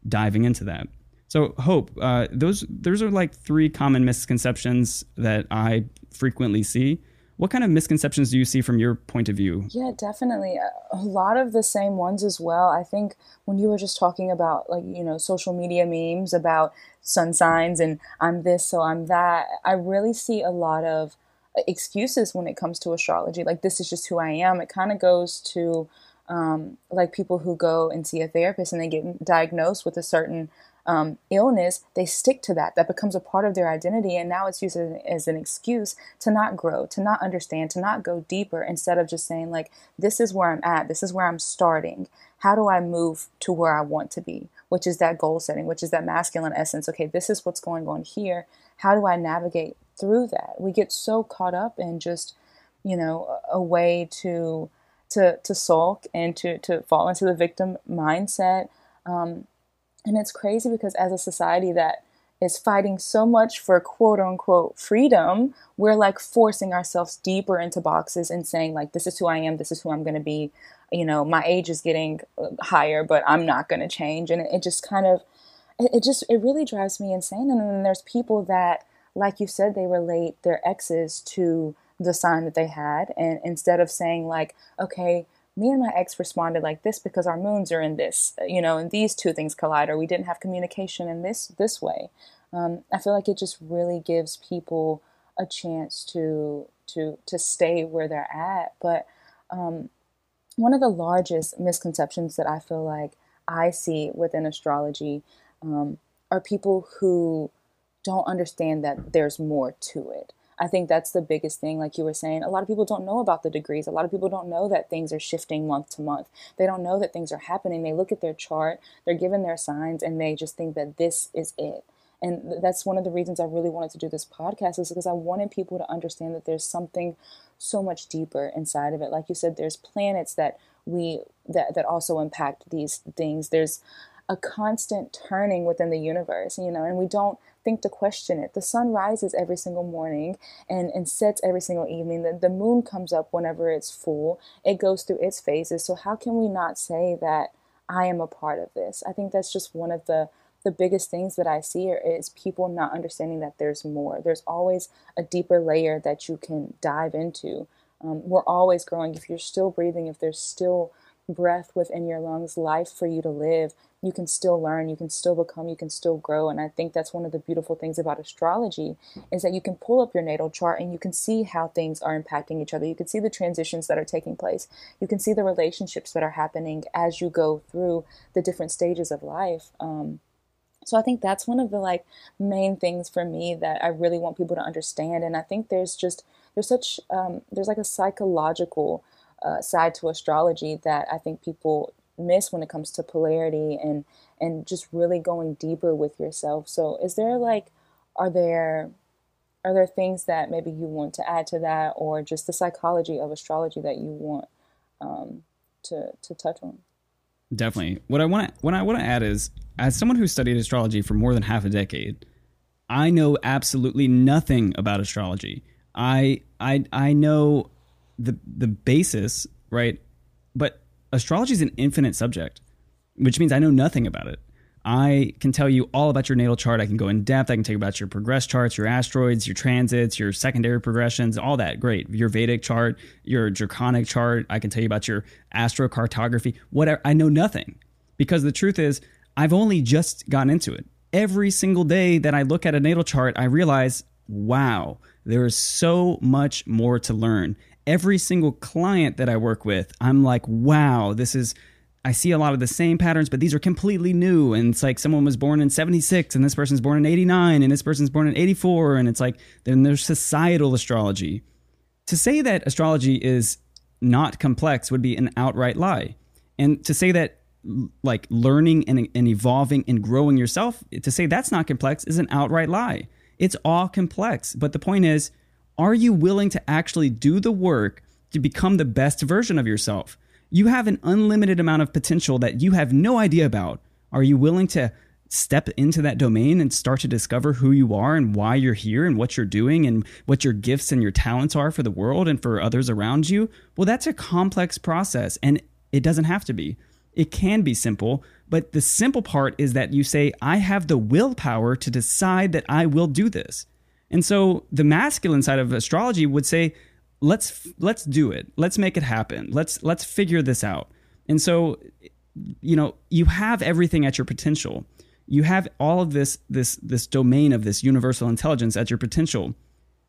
diving into that. So Hope, those are like three common misconceptions that I frequently see. What kind of misconceptions do you see from your point of view? Yeah, definitely. A lot of the same ones as well. I think when you were just talking about, like, you know, social media memes about sun signs and I'm this, so I'm that, I really see a lot of excuses when it comes to astrology. Like, this is just who I am. It kind of goes to like people who go and see a therapist and they get diagnosed with a certain illness, they stick to that. That becomes a part of their identity, and now it's used as an excuse to not grow, to not understand, to not go deeper, instead of just saying, like, this is where I'm at, this is where I'm starting. How do I move to where I want to be? Which is that goal setting, which is that masculine essence. Okay, this is what's going on here. How do I navigate through that? We get so caught up in just, you know, a way to sulk and to fall into the victim mindset. And it's crazy because as a society that is fighting so much for quote unquote freedom, we're like forcing ourselves deeper into boxes and saying, like, this is who I am, this is who I'm going to be. You know, my age is getting higher, but I'm not going to change. And it just kind of, it really drives me insane. And then there's people that, like you said, they relate their exes to the sign that they had. And instead of saying, like, okay, me and my ex responded like this because our moons are in this, you know, and these two things collide, or we didn't have communication in this way. I feel like it just really gives people a chance to stay where they're at. But one of the largest misconceptions that I feel like I see within astrology are people who don't understand that there's more to it. I think that's the biggest thing. Like you were saying, a lot of people don't know about the degrees. A lot of people don't know that things are shifting month to month. They don't know that things are happening. They look at their chart, they're given their signs, and they just think that this is it. And that's one of the reasons I really wanted to do this podcast, is because I wanted people to understand that there's something so much deeper inside of it. Like you said, there's planets that also impact these things. There's a constant turning within the universe, you know, and we don't think to question it. The sun rises every single morning and sets every single evening. The moon comes up whenever it's full. It goes through its phases. So how can we not say that I am a part of this? I think that's just one of the biggest things that I see is people not understanding that there's more. There's always a deeper layer that you can dive into. We're always growing. If you're still breathing, if there's still breath within your lungs, life for you to live, you can still learn, you can still become, you can still grow. And I think that's one of the beautiful things about astrology, is that you can pull up your natal chart and you can see how things are impacting each other. You can see the transitions that are taking place. You can see the relationships that are happening as you go through the different stages of life. So I think that's one of the, like, main things for me that I really want people to understand. And I think there's like a psychological side to astrology that I think people miss when it comes to polarity and just really going deeper with yourself. So are there things that maybe you want to add to that, or just the psychology of astrology that you want to touch on. Definitely. What I want to add is, as someone who studied astrology for more than half a decade, I know absolutely nothing about astrology. I know the basis, right? But astrology is an infinite subject, which means I know nothing about it. I can tell you all about your natal chart. I can go in depth. I can tell you about your progress charts, your asteroids, your transits, your secondary progressions, all that. Great. Your Vedic chart, your draconic chart. I can tell you about your astrocartography, whatever. I know nothing, because the truth is I've only just gotten into it. Every single day that I look at a natal chart, I realize, wow, there is so much more to learn. Every single client that I work with, I'm like, wow, this is... I see a lot of the same patterns, but these are completely new. And it's like someone was born in 76 and this person's born in 89 and this person's born in 84. And it's like, then there's societal astrology. To say that astrology is not complex would be an outright lie. And to say that like learning and evolving and growing yourself, to say that's not complex is an outright lie. It's all complex. But the point is, are you willing to actually do the work to become the best version of yourself? You have an unlimited amount of potential that you have no idea about. Are you willing to step into that domain and start to discover who you are and why you're here and what you're doing and what your gifts and your talents are for the world and for others around you? Well, that's a complex process, and it doesn't have to be. It can be simple, but the simple part is that you say, I have the willpower to decide that I will do this. And so the masculine side of astrology would say, let's do it. Let's make it happen. Let's figure this out. And so, you know, you have everything at your potential. You have all of this domain of this universal intelligence at your potential.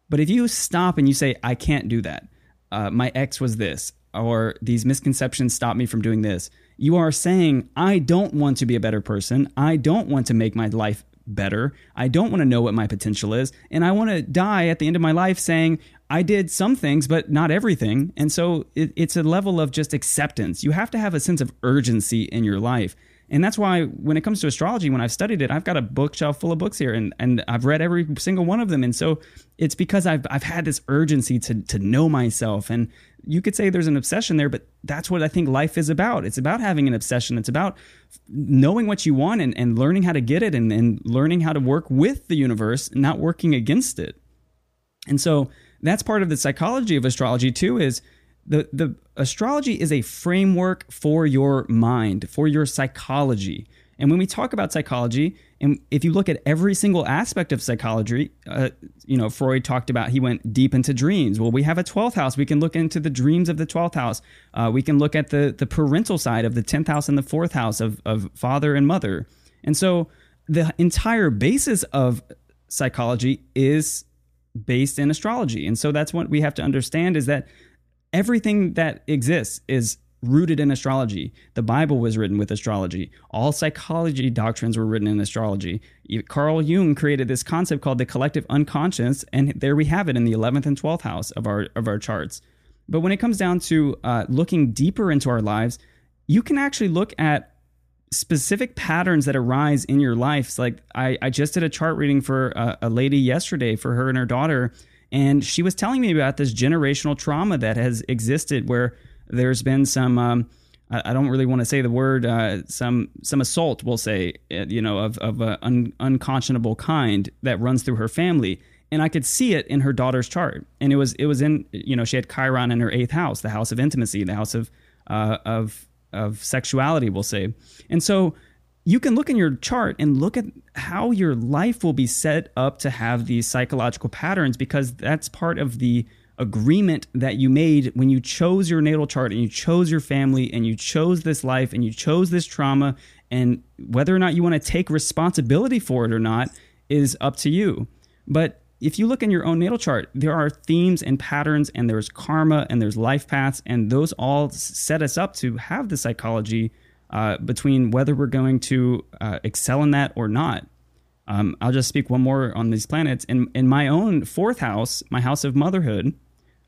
But if you stop and you say, I can't do that. My ex was this, or these misconceptions stop me from doing this. You are saying, I don't want to be a better person. I don't want to make my life better. I don't want to know what my potential is. And I want to die at the end of my life saying, I did some things, but not everything. And so it's a level of just acceptance. You have to have a sense of urgency in your life. And that's why when it comes to astrology, when I've studied it, I've got a bookshelf full of books here, and I've read every single one of them. And so it's because I've had this urgency to know myself. And you could say there's an obsession there, but that's what I think life is about. It's about having an obsession. It's about knowing what you want and learning how to get it and learning how to work with the universe, not working against it. And so that's part of the psychology of astrology too, is the astrology is a framework for your mind, for your psychology. And when we talk about psychology, and if you look at every single aspect of psychology, you know, Freud talked about, he went deep into dreams. Well, we have a 12th house. We can look into the dreams of the 12th house. We can look at the parental side of the 10th house and the 4th house of father and mother. And so the entire basis of psychology is based in astrology. And so that's what we have to understand, is that everything that exists is rooted in astrology. The Bible was written with astrology. All psychology doctrines were written in astrology. Carl Jung created this concept called the collective unconscious, and there we have it in the 11th and 12th house of our charts. But when it comes down to looking deeper into our lives, you can actually look at specific patterns that arise in your life. It's like I just did a chart reading for a lady yesterday, for her and her daughter, and she was telling me about this generational trauma that has existed, where there's been some I don't really want to say the word, some assault, we'll say, you know, of an unconscionable kind that runs through her family. And I could see it in her daughter's chart, and it was in, you know, she had Chiron in her 8th house, the house of intimacy, the house of sexuality, we'll say. And so you can look in your chart and look at how your life will be set up to have these psychological patterns, because that's part of the agreement that you made when you chose your natal chart and you chose your family and you chose this life and you chose this trauma. And whether or not you want to take responsibility for it or not is up to you. But if you look in your own natal chart, there are themes and patterns, and there's karma, and there's life paths, and those all set us up to have the psychology between whether we're going to excel in that or not. I'll just speak one more on these planets. In my own 4th house, my house of motherhood,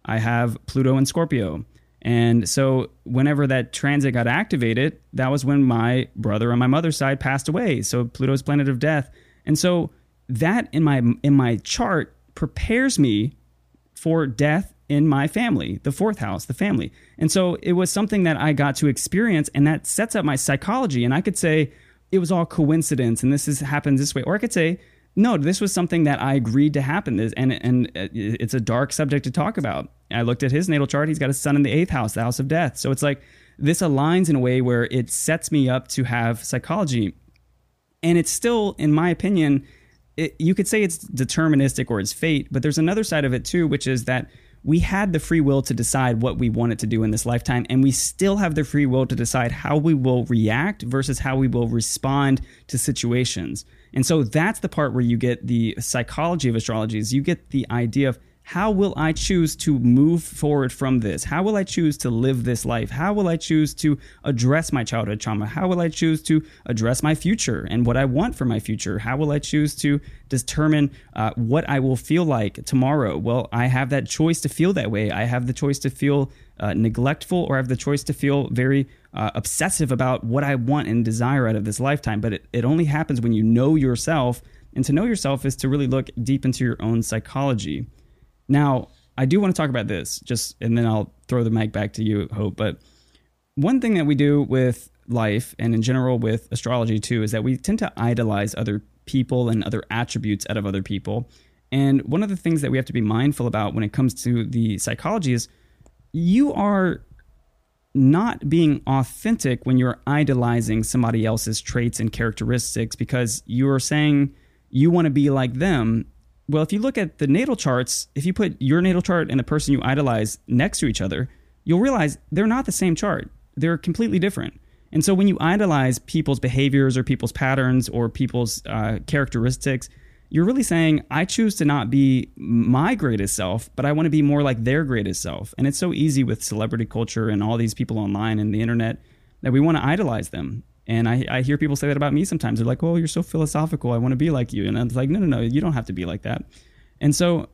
I have Pluto and Scorpio. And so whenever that transit got activated, that was when my brother on my mother's side passed away. So Pluto's planet of death. And so that in my chart prepares me for death in my family, the fourth house, the family. And so it was something that I got to experience, and that sets up my psychology. And I could say it was all coincidence and this is happens this way. Or I could say, no, this was something that I agreed to happen. And it's a dark subject to talk about. I looked at his natal chart. He's got a son in the eighth house, the house of death. So it's like this aligns in a way where it sets me up to have psychology. And it's still, in my opinion, you could say it's deterministic or it's fate, but there's another side of it too, which is that we had the free will to decide what we wanted to do in this lifetime, and we still have the free will to decide how we will react versus how we will respond to situations. And so that's the part where you get the psychology of astrology, is you get the idea of how will I choose to move forward from this? How will I choose to live this life? How will I choose to address my childhood trauma? How will I choose to address my future and what I want for my future? How will I choose to determine what I will feel like tomorrow? Well, I have that choice to feel that way. I have the choice to feel neglectful, or I have the choice to feel very obsessive about what I want and desire out of this lifetime. But it only happens when you know yourself, and to know yourself is to really look deep into your own psychology. Now, I do want to talk about this, just, and then I'll throw the mic back to you, Hope. But one thing that we do with life, and in general with astrology too, is that we tend to idolize other people and other attributes out of other people. And one of the things that we have to be mindful about when it comes to the psychology is you are not being authentic when you're idolizing somebody else's traits and characteristics, because you're saying you want to be like them. Well, if you look at the natal charts, if you put your natal chart and the person you idolize next to each other, you'll realize they're not the same chart. They're completely different. And so when you idolize people's behaviors or people's patterns or people's characteristics, you're really saying, I choose to not be my greatest self, but I want to be more like their greatest self. And it's so easy with celebrity culture and all these people online and the internet that we want to idolize them. And I hear people say that about me sometimes. They're like, oh, you're so philosophical. I want to be like you. And I'm like, no, you don't have to be like that. And so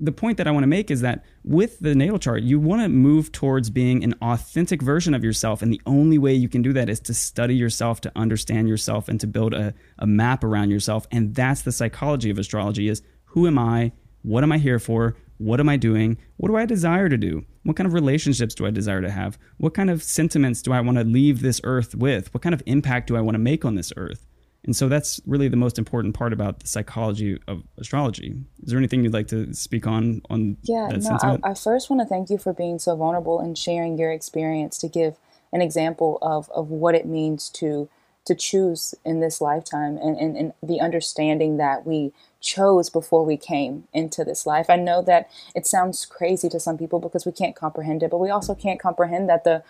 the point that I want to make is that with the natal chart, you want to move towards being an authentic version of yourself. And the only way you can do that is to study yourself, to understand yourself, and to build a map around yourself. And that's the psychology of astrology, is who am I? What am I here for? What am I doing? What do I desire to do? What kind of relationships do I desire to have? What kind of sentiments do I want to leave this earth with? What kind of impact do I want to make on this earth? And so that's really the most important part about the psychology of astrology. Is there anything you'd like to speak on that sentiment? I first want to thank you for being so vulnerable and sharing your experience to give an example of what it means to choose in this lifetime and the understanding that we chose before we came into this life. I know that it sounds crazy to some people because we can't comprehend it, but we also can't comprehend that the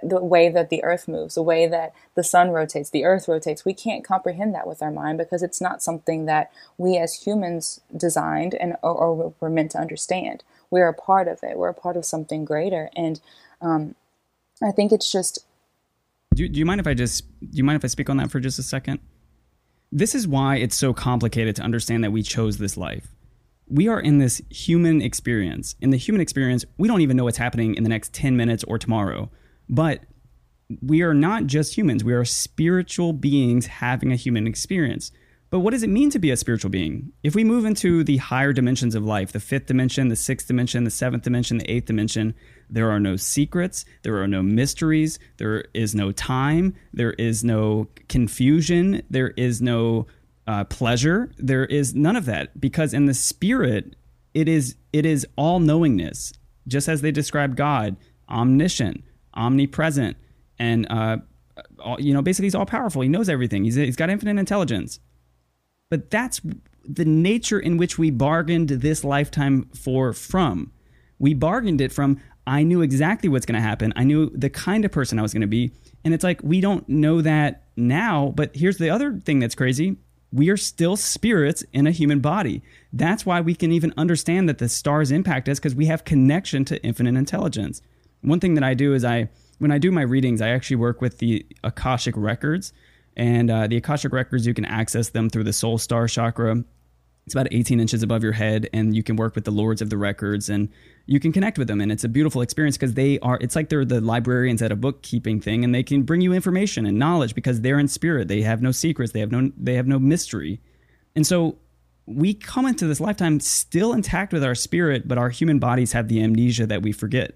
way that the earth moves, the way that the sun rotates, the earth rotates, we can't comprehend that with our mind because it's not something that we as humans designed and or were meant to understand. We're a part of it. We're a part of something greater. And I think it's just... Do you mind if I speak on that for just a second? This is why it's so complicated to understand that we chose this life. We are in this human experience. In the human experience, we don't even know what's happening in the next 10 minutes or tomorrow. But we are not just humans. We are spiritual beings having a human experience. But what does it mean to be a spiritual being? If we move into the higher dimensions of life, the fifth dimension, the sixth dimension, the seventh dimension, the eighth dimension, there are no secrets, there are no mysteries, there is no time, there is no confusion, there is no pleasure, there is none of that. Because in the spirit, it is all-knowingness, just as they describe God, omniscient, omnipresent, and basically he's all-powerful, he knows everything, he's got infinite intelligence. But that's the nature in which we bargained this lifetime from. We bargained it from, I knew exactly what's going to happen. I knew the kind of person I was going to be. And it's like, we don't know that now. But here's the other thing that's crazy. We are still spirits in a human body. That's why we can even understand that the stars impact us, because we have connection to infinite intelligence. One thing that I do is when I do my readings, I actually work with the Akashic Records. And the Akashic Records, you can access them through the Soul Star Chakra. It's about 18 inches above your head, and you can work with the Lords of the Records, and you can connect with them. And it's a beautiful experience because it's like they're the librarians at a bookkeeping thing, and they can bring you information and knowledge because they're in spirit. They have no secrets. They have no mystery. And so we come into this lifetime still intact with our spirit, but our human bodies have the amnesia that we forget.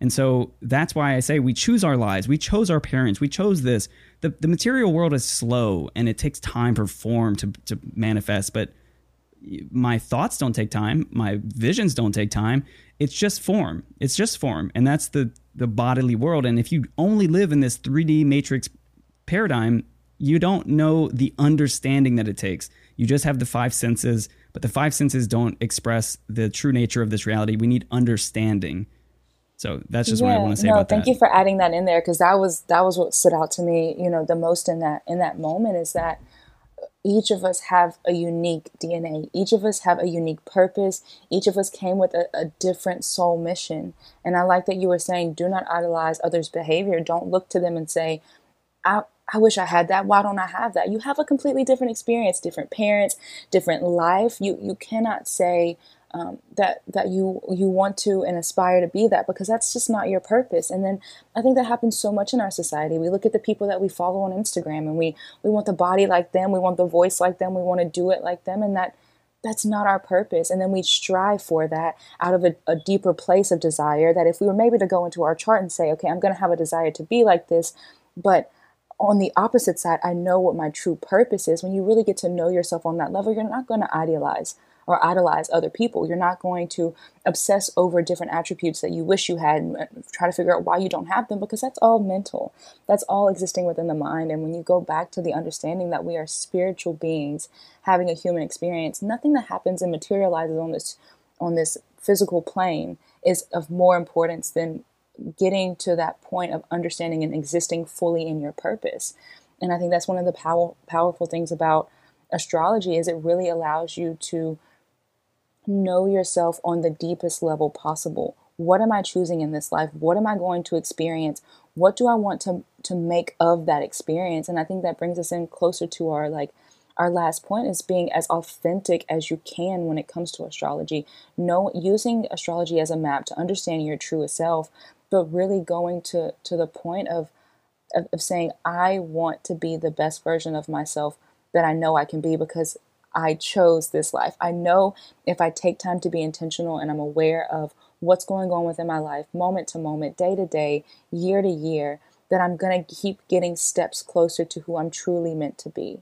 And so that's why I say we choose our lives. We chose our parents. We chose this. The material world is slow and it takes time for form to manifest. But my thoughts don't take time. My visions don't take time. It's just form. It's just form. And that's the bodily world. And if you only live in this 3D matrix paradigm, you don't know the understanding that it takes. You just have the five senses, but the five senses don't express the true nature of this reality. We need understanding. So that's just what I want to say about that. Thank you for adding that in there, because that was what stood out to me, you know, the most in that moment, is that each of us have a unique DNA. Each of us have a unique purpose. Each of us came with a different soul mission. And I like that you were saying, do not idolize others' behavior. Don't look to them and say, I wish I had that. Why don't I have that? You have a completely different experience, different parents, different life. You cannot say that you want to and aspire to be that, because that's just not your purpose. And then I think that happens so much in our society. We look at the people that we follow on Instagram and we want the body like them. We want the voice like them. We want to do it like them. And that's not our purpose. And then we strive for that out of a deeper place of desire, that if we were maybe to go into our chart and say, okay, I'm going to have a desire to be like this, but on the opposite side, I know what my true purpose is. When you really get to know yourself on that level, you're not going to idolize other people. You're not going to obsess over different attributes that you wish you had and try to figure out why you don't have them, because that's all mental. That's all existing within the mind. And when you go back to the understanding that we are spiritual beings having a human experience, nothing that happens and materializes on this physical plane is of more importance than getting to that point of understanding and existing fully in your purpose. And I think that's one of the powerful things about astrology, is it really allows you to know yourself on the deepest level possible. What am I choosing in this life? What am I going to experience? What do I want to make of that experience? And I think that brings us in closer to our last point, is being as authentic as you can when it comes to astrology. Using astrology as a map to understand your truest self, but really going to the point of saying, I want to be the best version of myself that I know I can be, because I chose this life. I know if I take time to be intentional and I'm aware of what's going on within my life, moment to moment, day to day, year to year, that I'm going to keep getting steps closer to who I'm truly meant to be,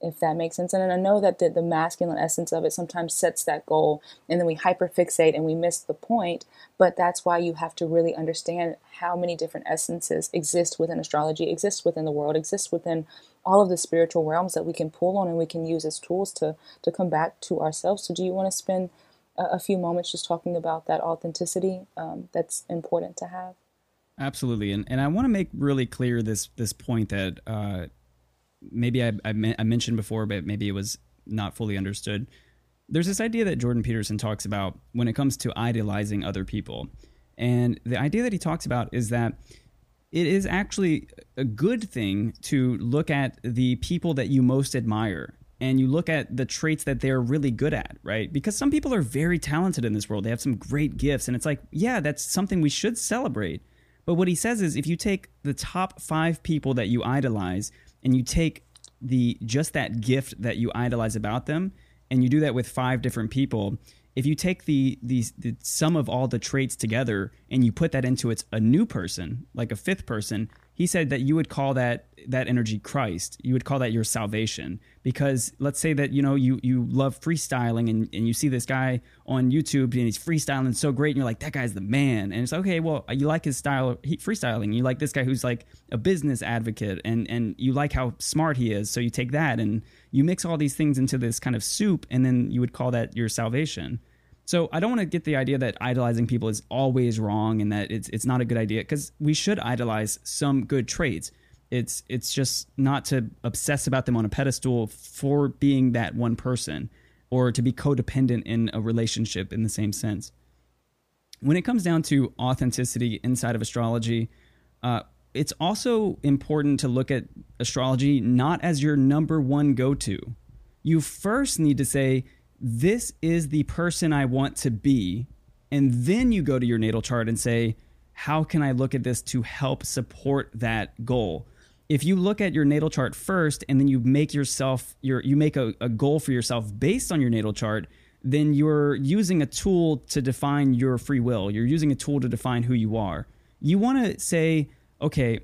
if that makes sense. And I know that the masculine essence of it sometimes sets that goal, and then we hyperfixate and we miss the point. But that's why you have to really understand how many different essences exist within astrology, exist within the world, exist within all of the spiritual realms that we can pull on and we can use as tools to come back to ourselves. So do you want to spend a few moments just talking about that authenticity that's important to have? Absolutely. And I want to make really clear this point that maybe I mentioned before, but maybe it was not fully understood. There's this idea that Jordan Peterson talks about when it comes to idolizing other people. And the idea that he talks about is that it is actually a good thing to look at the people that you most admire, and you look at the traits that they're really good at, right? Because some people are very talented in this world. They have some great gifts, and it's like, yeah, that's something we should celebrate. But what he says is, if you take the top 5 people that you idolize, and you take just that gift that you idolize about them, and you do that with 5 different people, if you take the sum of all the traits together and you put that into a new person, like a 5th person, he said that you would call that energy Christ. You would call that your salvation. Because let's say that, you know, you love freestyling and you see this guy on YouTube and he's freestyling so great and you're like, that guy's the man. And it's like, okay, well, you like his style of freestyling. You like this guy who's like a business advocate and you like how smart he is. So you take that and you mix all these things into this kind of soup, and then you would call that your salvation. So I don't want to get the idea that idolizing people is always wrong and that it's not a good idea, because we should idolize some good traits. It's just not to obsess about them on a pedestal for being that one person, or to be codependent in a relationship in the same sense. When it comes down to authenticity inside of astrology, it's also important to look at astrology not as your number one go-to. You first need to say, this is the person I want to be. And then you go to your natal chart and say, how can I look at this to help support that goal? if you look at your natal chart first and then you make yourself you make a goal for yourself based on your natal chart, then you're using a tool to define your free will. You're using a tool to define who you are. You want to say, okay,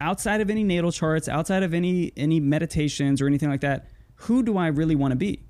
outside of any natal charts, outside of any meditations or anything like that, who do I really want to be?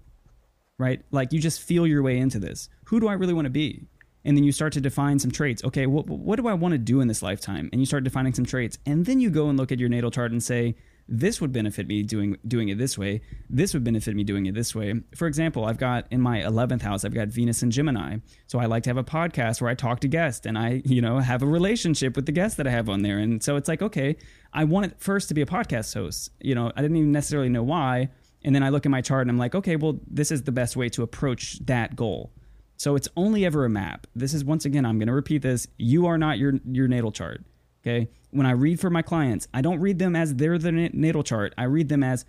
Right? Like, you just feel your way into this. Who do I really want to be? And then you start to define some traits. Okay, what do I want to do in this lifetime? And you start defining some traits. And then you go and look at your natal chart and say, this would benefit me doing it this way. This would benefit me doing it this way. For example, I've got in my 11th house, I've got Venus and Gemini. So I like to have a podcast where I talk to guests and I, have a relationship with the guests that I have on there. And so it's like, okay, I wanted first to be a podcast host. I didn't even necessarily know why. And then I look at my chart and I'm like, okay, well, this is the best way to approach that goal. So it's only ever a map. This is, once again, I'm going to repeat this. You are not your natal chart. Okay. When I read for my clients, I don't read them as they're the natal chart. I read them as,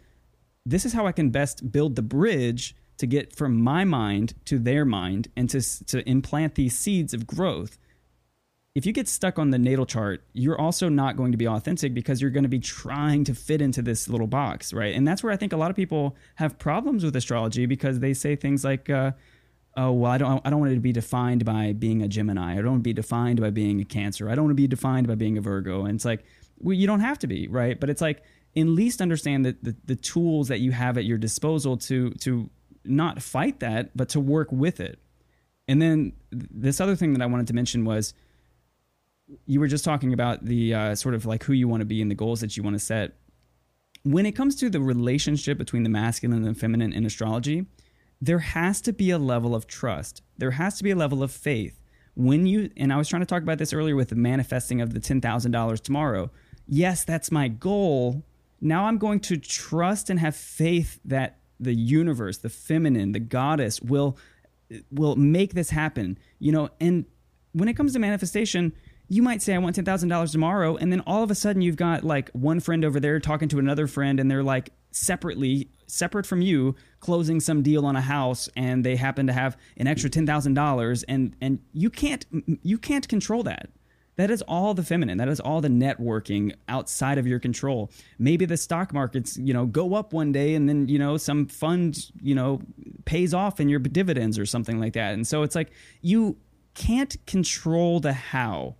this is how I can best build the bridge to get from my mind to their mind and to implant these seeds of growth. If you get stuck on the natal chart, you're also not going to be authentic because you're going to be trying to fit into this little box, right? And that's where I think a lot of people have problems with astrology, because they say things like, oh, well, I don't want it to be defined by being a Gemini. I don't want to be defined by being a Cancer. I don't want to be defined by being a Virgo. And it's like, well, you don't have to be, right? But it's like, at least understand that the tools that you have at your disposal to not fight that, but to work with it. And then this other thing that I wanted to mention was, you were just talking about the sort of like who you want to be and the goals that you want to set. When it comes to the relationship between the masculine and the feminine in astrology, there has to be a level of trust. There has to be a level of faith. And I was trying to talk about this earlier with the manifesting of the $10,000 tomorrow. Yes, that's my goal. Now I'm going to trust and have faith that the universe, the feminine, the goddess will make this happen. And when it comes to manifestation, you might say, I want $10,000 tomorrow. And then all of a sudden you've got like one friend over there talking to another friend, and they're like, separate from you, closing some deal on a house, and they happen to have an extra $10,000, and you can't control that. That is all the feminine. That is all the networking outside of your control. Maybe the stock markets, go up one day, and then, some fund, pays off in your dividends or something like that. And so it's like, you can't control the how.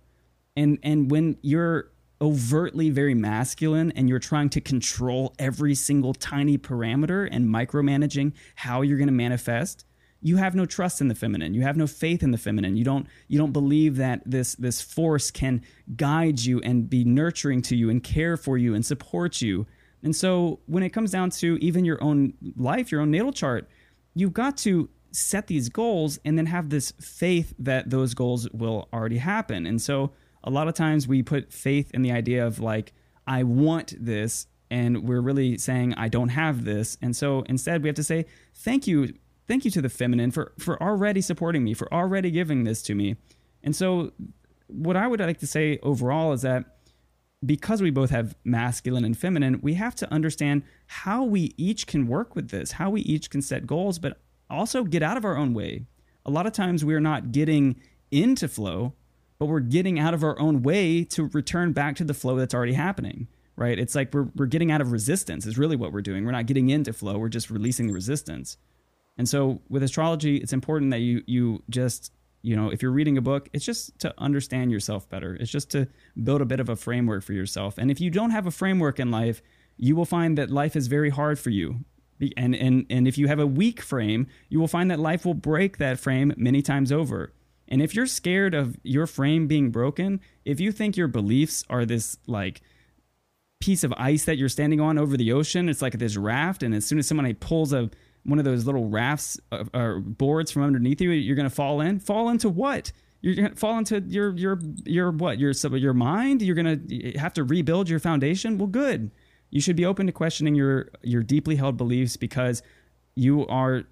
And when you're overtly very masculine and you're trying to control every single tiny parameter and micromanaging how you're going to manifest, you have no trust in the feminine. You have no faith in the feminine. You don't believe that this force can guide you and be nurturing to you and care for you and support you. And so when it comes down to even your own life, your own natal chart, you've got to set these goals and then have this faith that those goals will already happen. And so a lot of times we put faith in the idea of like, I want this, and we're really saying I don't have this. And so instead we have to say, thank you to the feminine for already supporting me, for already giving this to me. And so what I would like to say overall is that because we both have masculine and feminine, we have to understand how we each can work with this, how we each can set goals, but also get out of our own way. A lot of times we're not getting into flow, but we're getting out of our own way to return back to the flow that's already happening, right? It's like we're getting out of resistance is really what we're doing. We're not getting into flow. We're just releasing the resistance. And so with astrology, it's important that you just, if you're reading a book, it's just to understand yourself better. It's just to build a bit of a framework for yourself. And if you don't have a framework in life, you will find that life is very hard for you. And if you have a weak frame, you will find that life will break that frame many times over. And if you're scared of your frame being broken, if you think your beliefs are this like piece of ice that you're standing on over the ocean, it's like this raft, and as soon as somebody pulls one of those little rafts or boards from underneath you, you're going to fall in. Fall into what? You're going to fall into your what? Your mind? You're going to have to rebuild your foundation? Well, good. You should be open to questioning your deeply held beliefs, because you are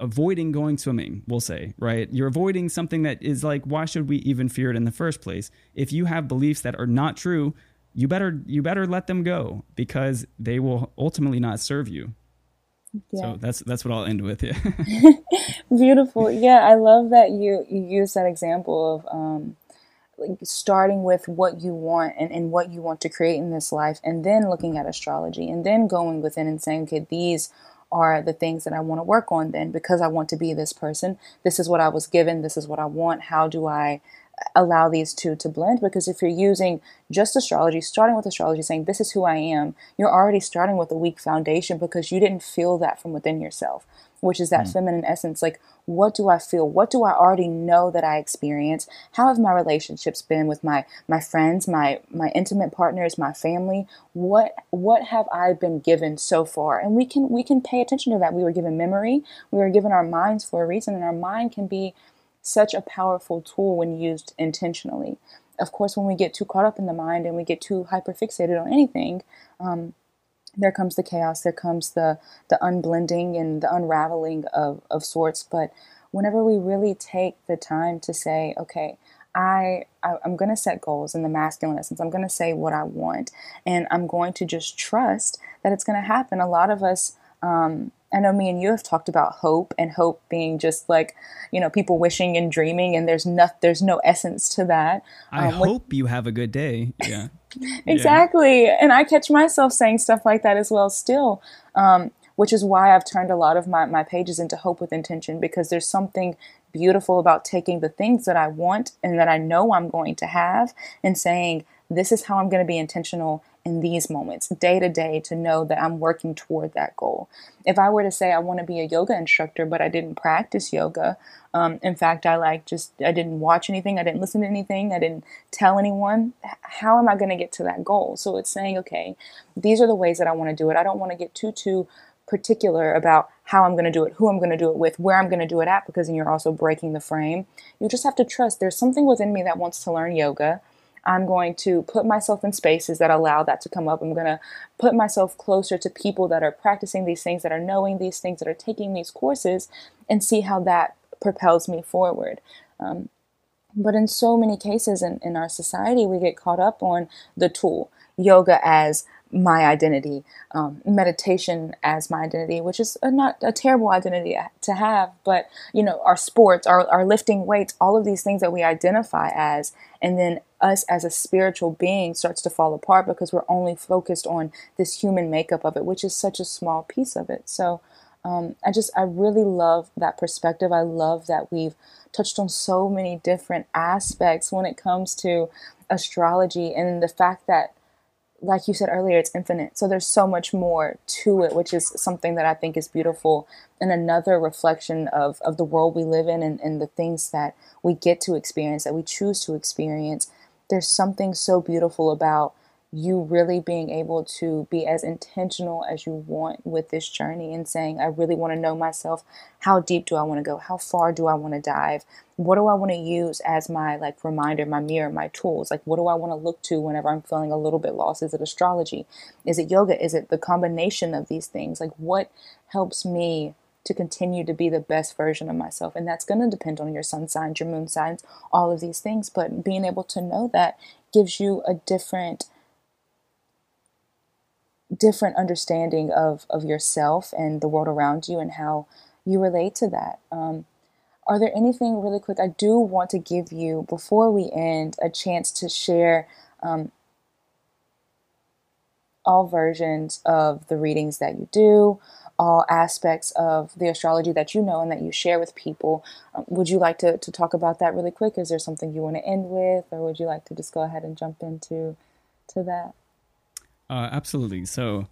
avoiding going swimming, we'll say, right? You're avoiding something that is like, why should we even fear it in the first place? If you have beliefs that are not true, you better let them go, because they will ultimately not serve you. Yeah. So that's what I'll end with. Yeah. Beautiful. Yeah, I love that you use that example of like starting with what you want and what you want to create in this life, and then looking at astrology, and then going within and saying, okay, these are the things that I want to work on then, because I want to be this person. This is what I was given. This is what I want. How do I allow these two to blend? Because if you're using just astrology, starting with astrology, saying this is who I am, you're already starting with a weak foundation, because you didn't feel that from within yourself, which is that feminine essence. Like, what do I feel? What do I already know that I experience? How have my relationships been with my friends, my intimate partners, my family? What have I been given so far? And we can pay attention to that. We were given memory. We were given our minds for a reason, and our mind can be such a powerful tool when used intentionally. Of course, when we get too caught up in the mind and we get too hyperfixated on anything, there comes the chaos, there comes the unblending and the unraveling of sorts. But whenever we really take the time to say, okay, I'm going to set goals in the masculine essence. I'm going to say what I want, and I'm going to just trust that it's going to happen. A lot of us, I know me and you have talked about hope, and hope being just like, you know, people wishing and dreaming, and there's no essence to that. I hope you have a good day. Yeah. Exactly. Yeah. And I catch myself saying stuff like that as well still, which is why I've turned a lot of my pages into Hope with Intention, because there's something beautiful about taking the things that I want and that I know I'm going to have and saying, this is how I'm going to be intentional in these moments, day to day, to know that I'm working toward that goal. If I were to say I want to be a yoga instructor, but I didn't practice yoga, in fact, I didn't watch anything, I didn't listen to anything, I didn't tell anyone, how am I going to get to that goal? So it's saying, okay, these are the ways that I want to do it. I don't want to get too particular about how I'm going to do it, who I'm going to do it with, where I'm going to do it at, because then you're also breaking the frame. You just have to trust there's something within me that wants to learn yoga. I'm going to put myself in spaces that allow that to come up. I'm going to put myself closer to people that are practicing these things, that are knowing these things, that are taking these courses, and see how that propels me forward. But in so many cases in our society, we get caught up on the tool, yoga as my identity, meditation as my identity, which is not a terrible identity to have, but, you know, our sports, our lifting weights, all of these things that we identify as, and then us as a spiritual being starts to fall apart because we're only focused on this human makeup of it, which is such a small piece of it. So I really love that perspective. I love that we've touched on so many different aspects when it comes to astrology, and the fact that, like you said earlier, it's infinite. So there's so much more to it, which is something that I think is beautiful, and another reflection of the world we live in, and the things that we get to experience, that we choose to experience. There's something so beautiful about you really being able to be as intentional as you want with this journey, and saying, I really want to know myself. How deep do I want to go? How far do I want to dive? What do I want to use as my reminder, my mirror, my tools? Like, what do I want to look to whenever I'm feeling a little bit lost? Is it astrology? Is it yoga? Is it the combination of these things? Like, what helps me to continue to be the best version of myself? And that's going to depend on your sun signs, your moon signs, all of these things. But being able to know that gives you a different understanding of yourself and the world around you, and how you relate to that. Are there anything really quick? I do want to give you, before we end, a chance to share all versions of the readings that you do, all aspects of the astrology that you know and that you share with people. Would you like to talk about that really quick? Is there something you want to end with, or would you like to just go ahead and jump into that? Absolutely. So,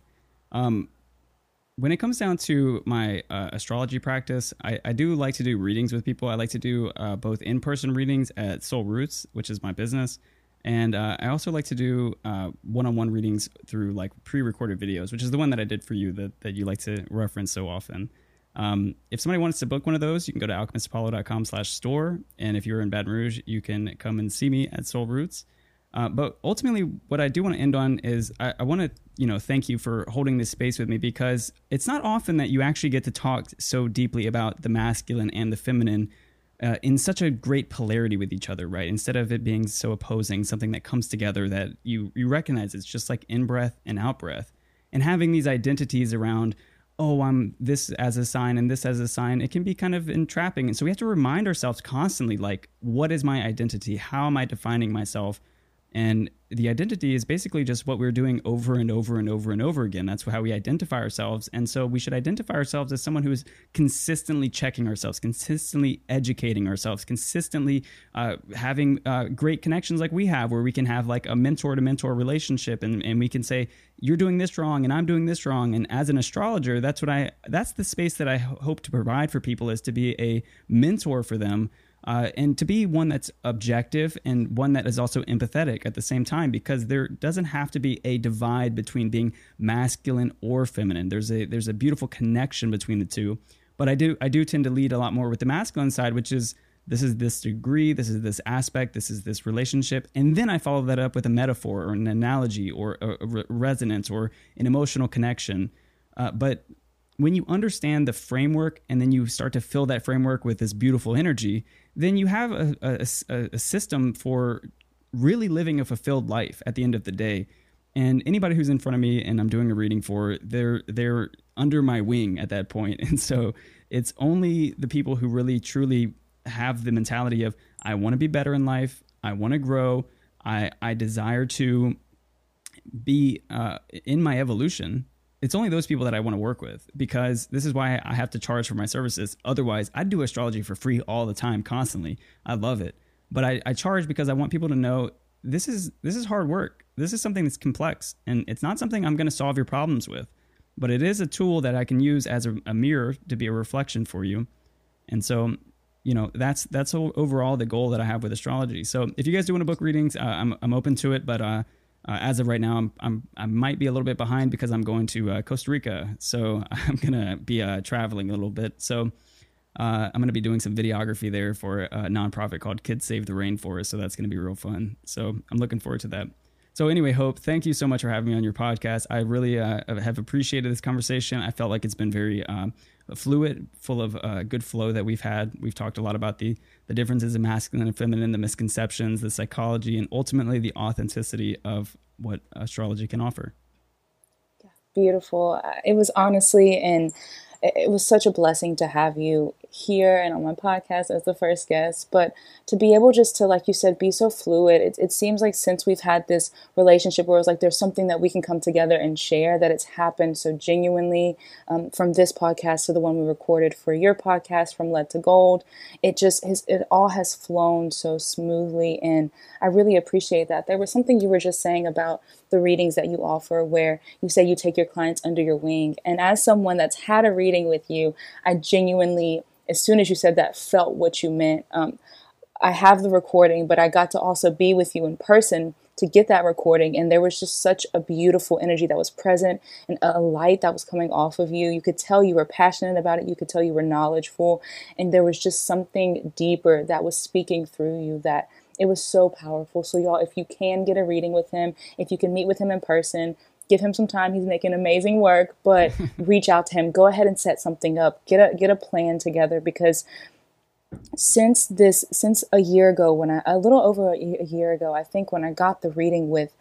when it comes down to my astrology practice, I do like to do readings with people. I like to do both in-person readings at Soul Roots, which is my business. And I also like to do one-on-one readings through pre-recorded videos, which is the one that I did for you that you like to reference so often. If somebody wants to book one of those, you can go to alchemistapollo.com/store. And if you're in Baton Rouge, you can come and see me at Soul Roots. But ultimately, what I do want to end on is I want to, thank you for holding this space with me, because it's not often that you actually get to talk so deeply about the masculine and the feminine in such a great polarity with each other, right? Instead of it being so opposing, something that comes together that you recognize it's just like in-breath and out-breath. And having these identities around oh, I'm this as a sign and this as a sign, it can be kind of entrapping. And so we have to remind ourselves constantly, like, what is my identity? How am I defining myself? And the identity is basically just what we're doing over and over and over and over again. That's how we identify ourselves. And so we should identify ourselves as someone who is consistently checking ourselves, consistently educating ourselves, consistently having great connections like we have, where we can have like a mentor-to-mentor relationship, and we can say, you're doing this wrong and I'm doing this wrong. And as an astrologer, that's the space that I hope to provide for people, is to be a mentor for them. And to be one that's objective and one that is also empathetic at the same time, because there doesn't have to be a divide between being masculine or feminine. There's a beautiful connection between the two. But I do tend to lead a lot more with the masculine side, which is this degree, this is this aspect, this is this relationship. And then I follow that up with a metaphor or an analogy or a resonance or an emotional connection. But when you understand the framework and then you start to fill that framework with this beautiful energy, then you have a system for really living a fulfilled life at the end of the day. And anybody who's in front of me and I'm doing a reading for, they're under my wing at that point. And so it's only the people who really truly have the mentality of, I want to be better in life, I want to grow, I desire to be in my evolution. It's only those people that I want to work with, because this is why I have to charge for my services. Otherwise, I do astrology for free all the time, constantly. I love it. But I charge because I want people to know this is hard work. This is something that's complex, and it's not something I'm going to solve your problems with. But it is a tool that I can use as a mirror to be a reflection for you. And so, you know, that's overall the goal that I have with astrology. So if you guys do want to book readings, I'm open to it, but as of right now, I might be a little bit behind because I'm going to Costa Rica, so I'm gonna be traveling a little bit. So I'm gonna be doing some videography there for a nonprofit called Kids Save the Rainforest. So that's gonna be real fun. So I'm looking forward to that. So anyway, Hope, thank you so much for having me on your podcast. I really have appreciated this conversation. I felt like it's been very fluid, full of good flow that we've had. We've talked a lot about the differences in masculine and feminine, the misconceptions, the psychology, and ultimately the authenticity of what astrology can offer. Yeah, beautiful. It was honestly, and it was such a blessing to have you here and on my podcast as the first guest, but to be able just to, like you said, be so fluid. It seems like since we've had this relationship where it's like there's something that we can come together and share, that it's happened so genuinely, from this podcast to the one we recorded for your podcast, from Lead to Gold. It all has flown so smoothly, and I really appreciate that. There was something you were just saying about the readings that you offer, where you say you take your clients under your wing. And as someone that's had a reading with you, I genuinely, as soon as you said that, felt what you meant. I have the recording, but I got to also be with you in person to get that recording. And there was just such a beautiful energy that was present and a light that was coming off of you. You could tell you were passionate about it. You could tell you were knowledgeable. And there was just something deeper that was speaking through you that it was so powerful. So y'all, if you can get a reading with him, if you can meet with him in person, give him some time. He's making amazing work, but reach out to him. Go ahead and set something up. Get a plan together, because since a year ago, a year ago, I think, when I got the reading with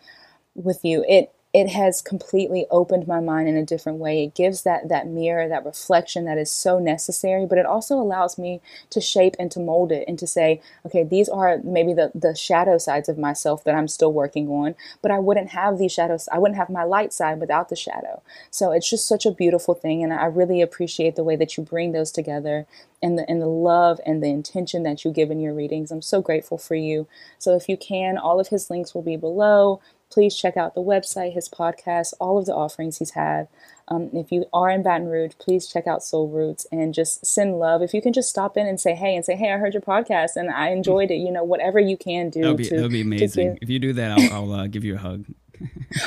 you, it has completely opened my mind in a different way. It gives that mirror, that reflection that is so necessary, but it also allows me to shape and to mold it and to say, okay, these are maybe the shadow sides of myself that I'm still working on, but I wouldn't have these shadows. I wouldn't have my light side without the shadow. So it's just such a beautiful thing. And I really appreciate the way that you bring those together, and the love and the intention that you give in your readings. I'm so grateful for you. So if you can, all of his links will be below. Please check out the website, his podcast, all of the offerings he's had. If you are in Baton Rouge, please check out Soul Roots and just send love. If you can just stop in and say, hey, I heard your podcast and I enjoyed it. You know, whatever you can do. That'll be amazing. If you do that, I'll give you a hug.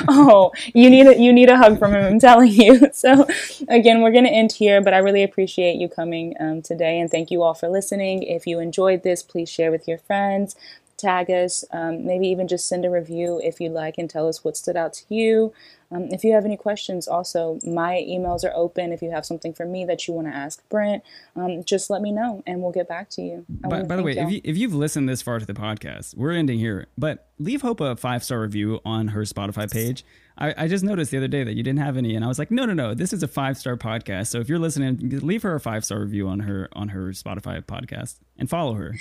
Oh, you need a hug from him, I'm telling you. So again, we're going to end here, but I really appreciate you coming today. And thank you all for listening. If you enjoyed this, please share with your friends. Tag us, maybe even just send a review if you'd like, and tell us what stood out to you. If you have any questions, also, my emails are open. If you have something for me that you want to ask Brent, just let me know and we'll get back to you. By the way, if you've listened this far to the podcast, we're ending here, but leave Hope a 5-star review on her Spotify page. I just noticed the other day that you didn't have any, and I was like, no, this is a 5-star podcast. So if you're listening, leave her a 5-star review on her Spotify podcast and follow her.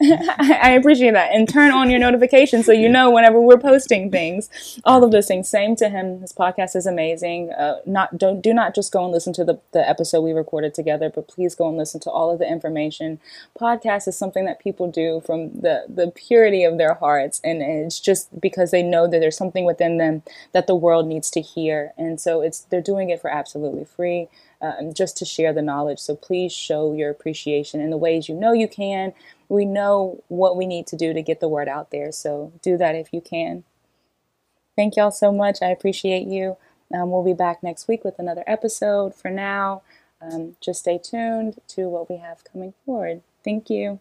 I appreciate that. And turn on your notifications so you know whenever we're posting things. All of those things. Same to him. His podcast is amazing. Do not just go and listen to the episode we recorded together, but please go and listen to all of the information. Podcast is something that people do from the purity of their hearts, and it's just because they know that there's something within them that the world needs to hear. And so they're doing it for absolutely free, just to share the knowledge. So please show your appreciation in the ways you know you can. We know what we need to do to get the word out there. So do that if you can. Thank y'all so much. I appreciate you. We'll be back next week with another episode. For now, just stay tuned to what we have coming forward. Thank you.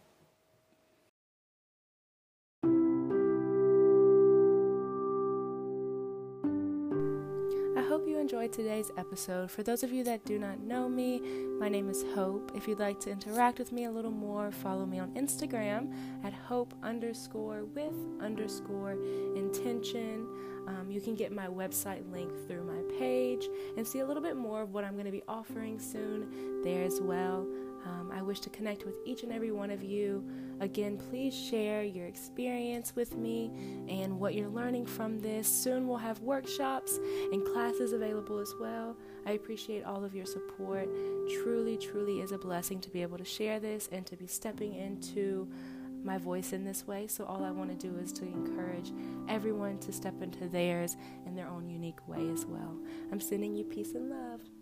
Enjoyed today's episode. For those of you that do not know me, my name is Hope. If you'd like to interact with me a little more, follow me on Instagram at hope_with_intention. You can get my website link through my page and see a little bit more of what I'm going to be offering soon there as well. I wish to connect with each and every one of you. Again, please share your experience with me and what you're learning from this. Soon we'll have workshops and classes available as well. I appreciate all of your support. Truly, truly is a blessing to be able to share this and to be stepping into my voice in this way. So all I want to do is to encourage everyone to step into theirs in their own unique way as well. I'm sending you peace and love.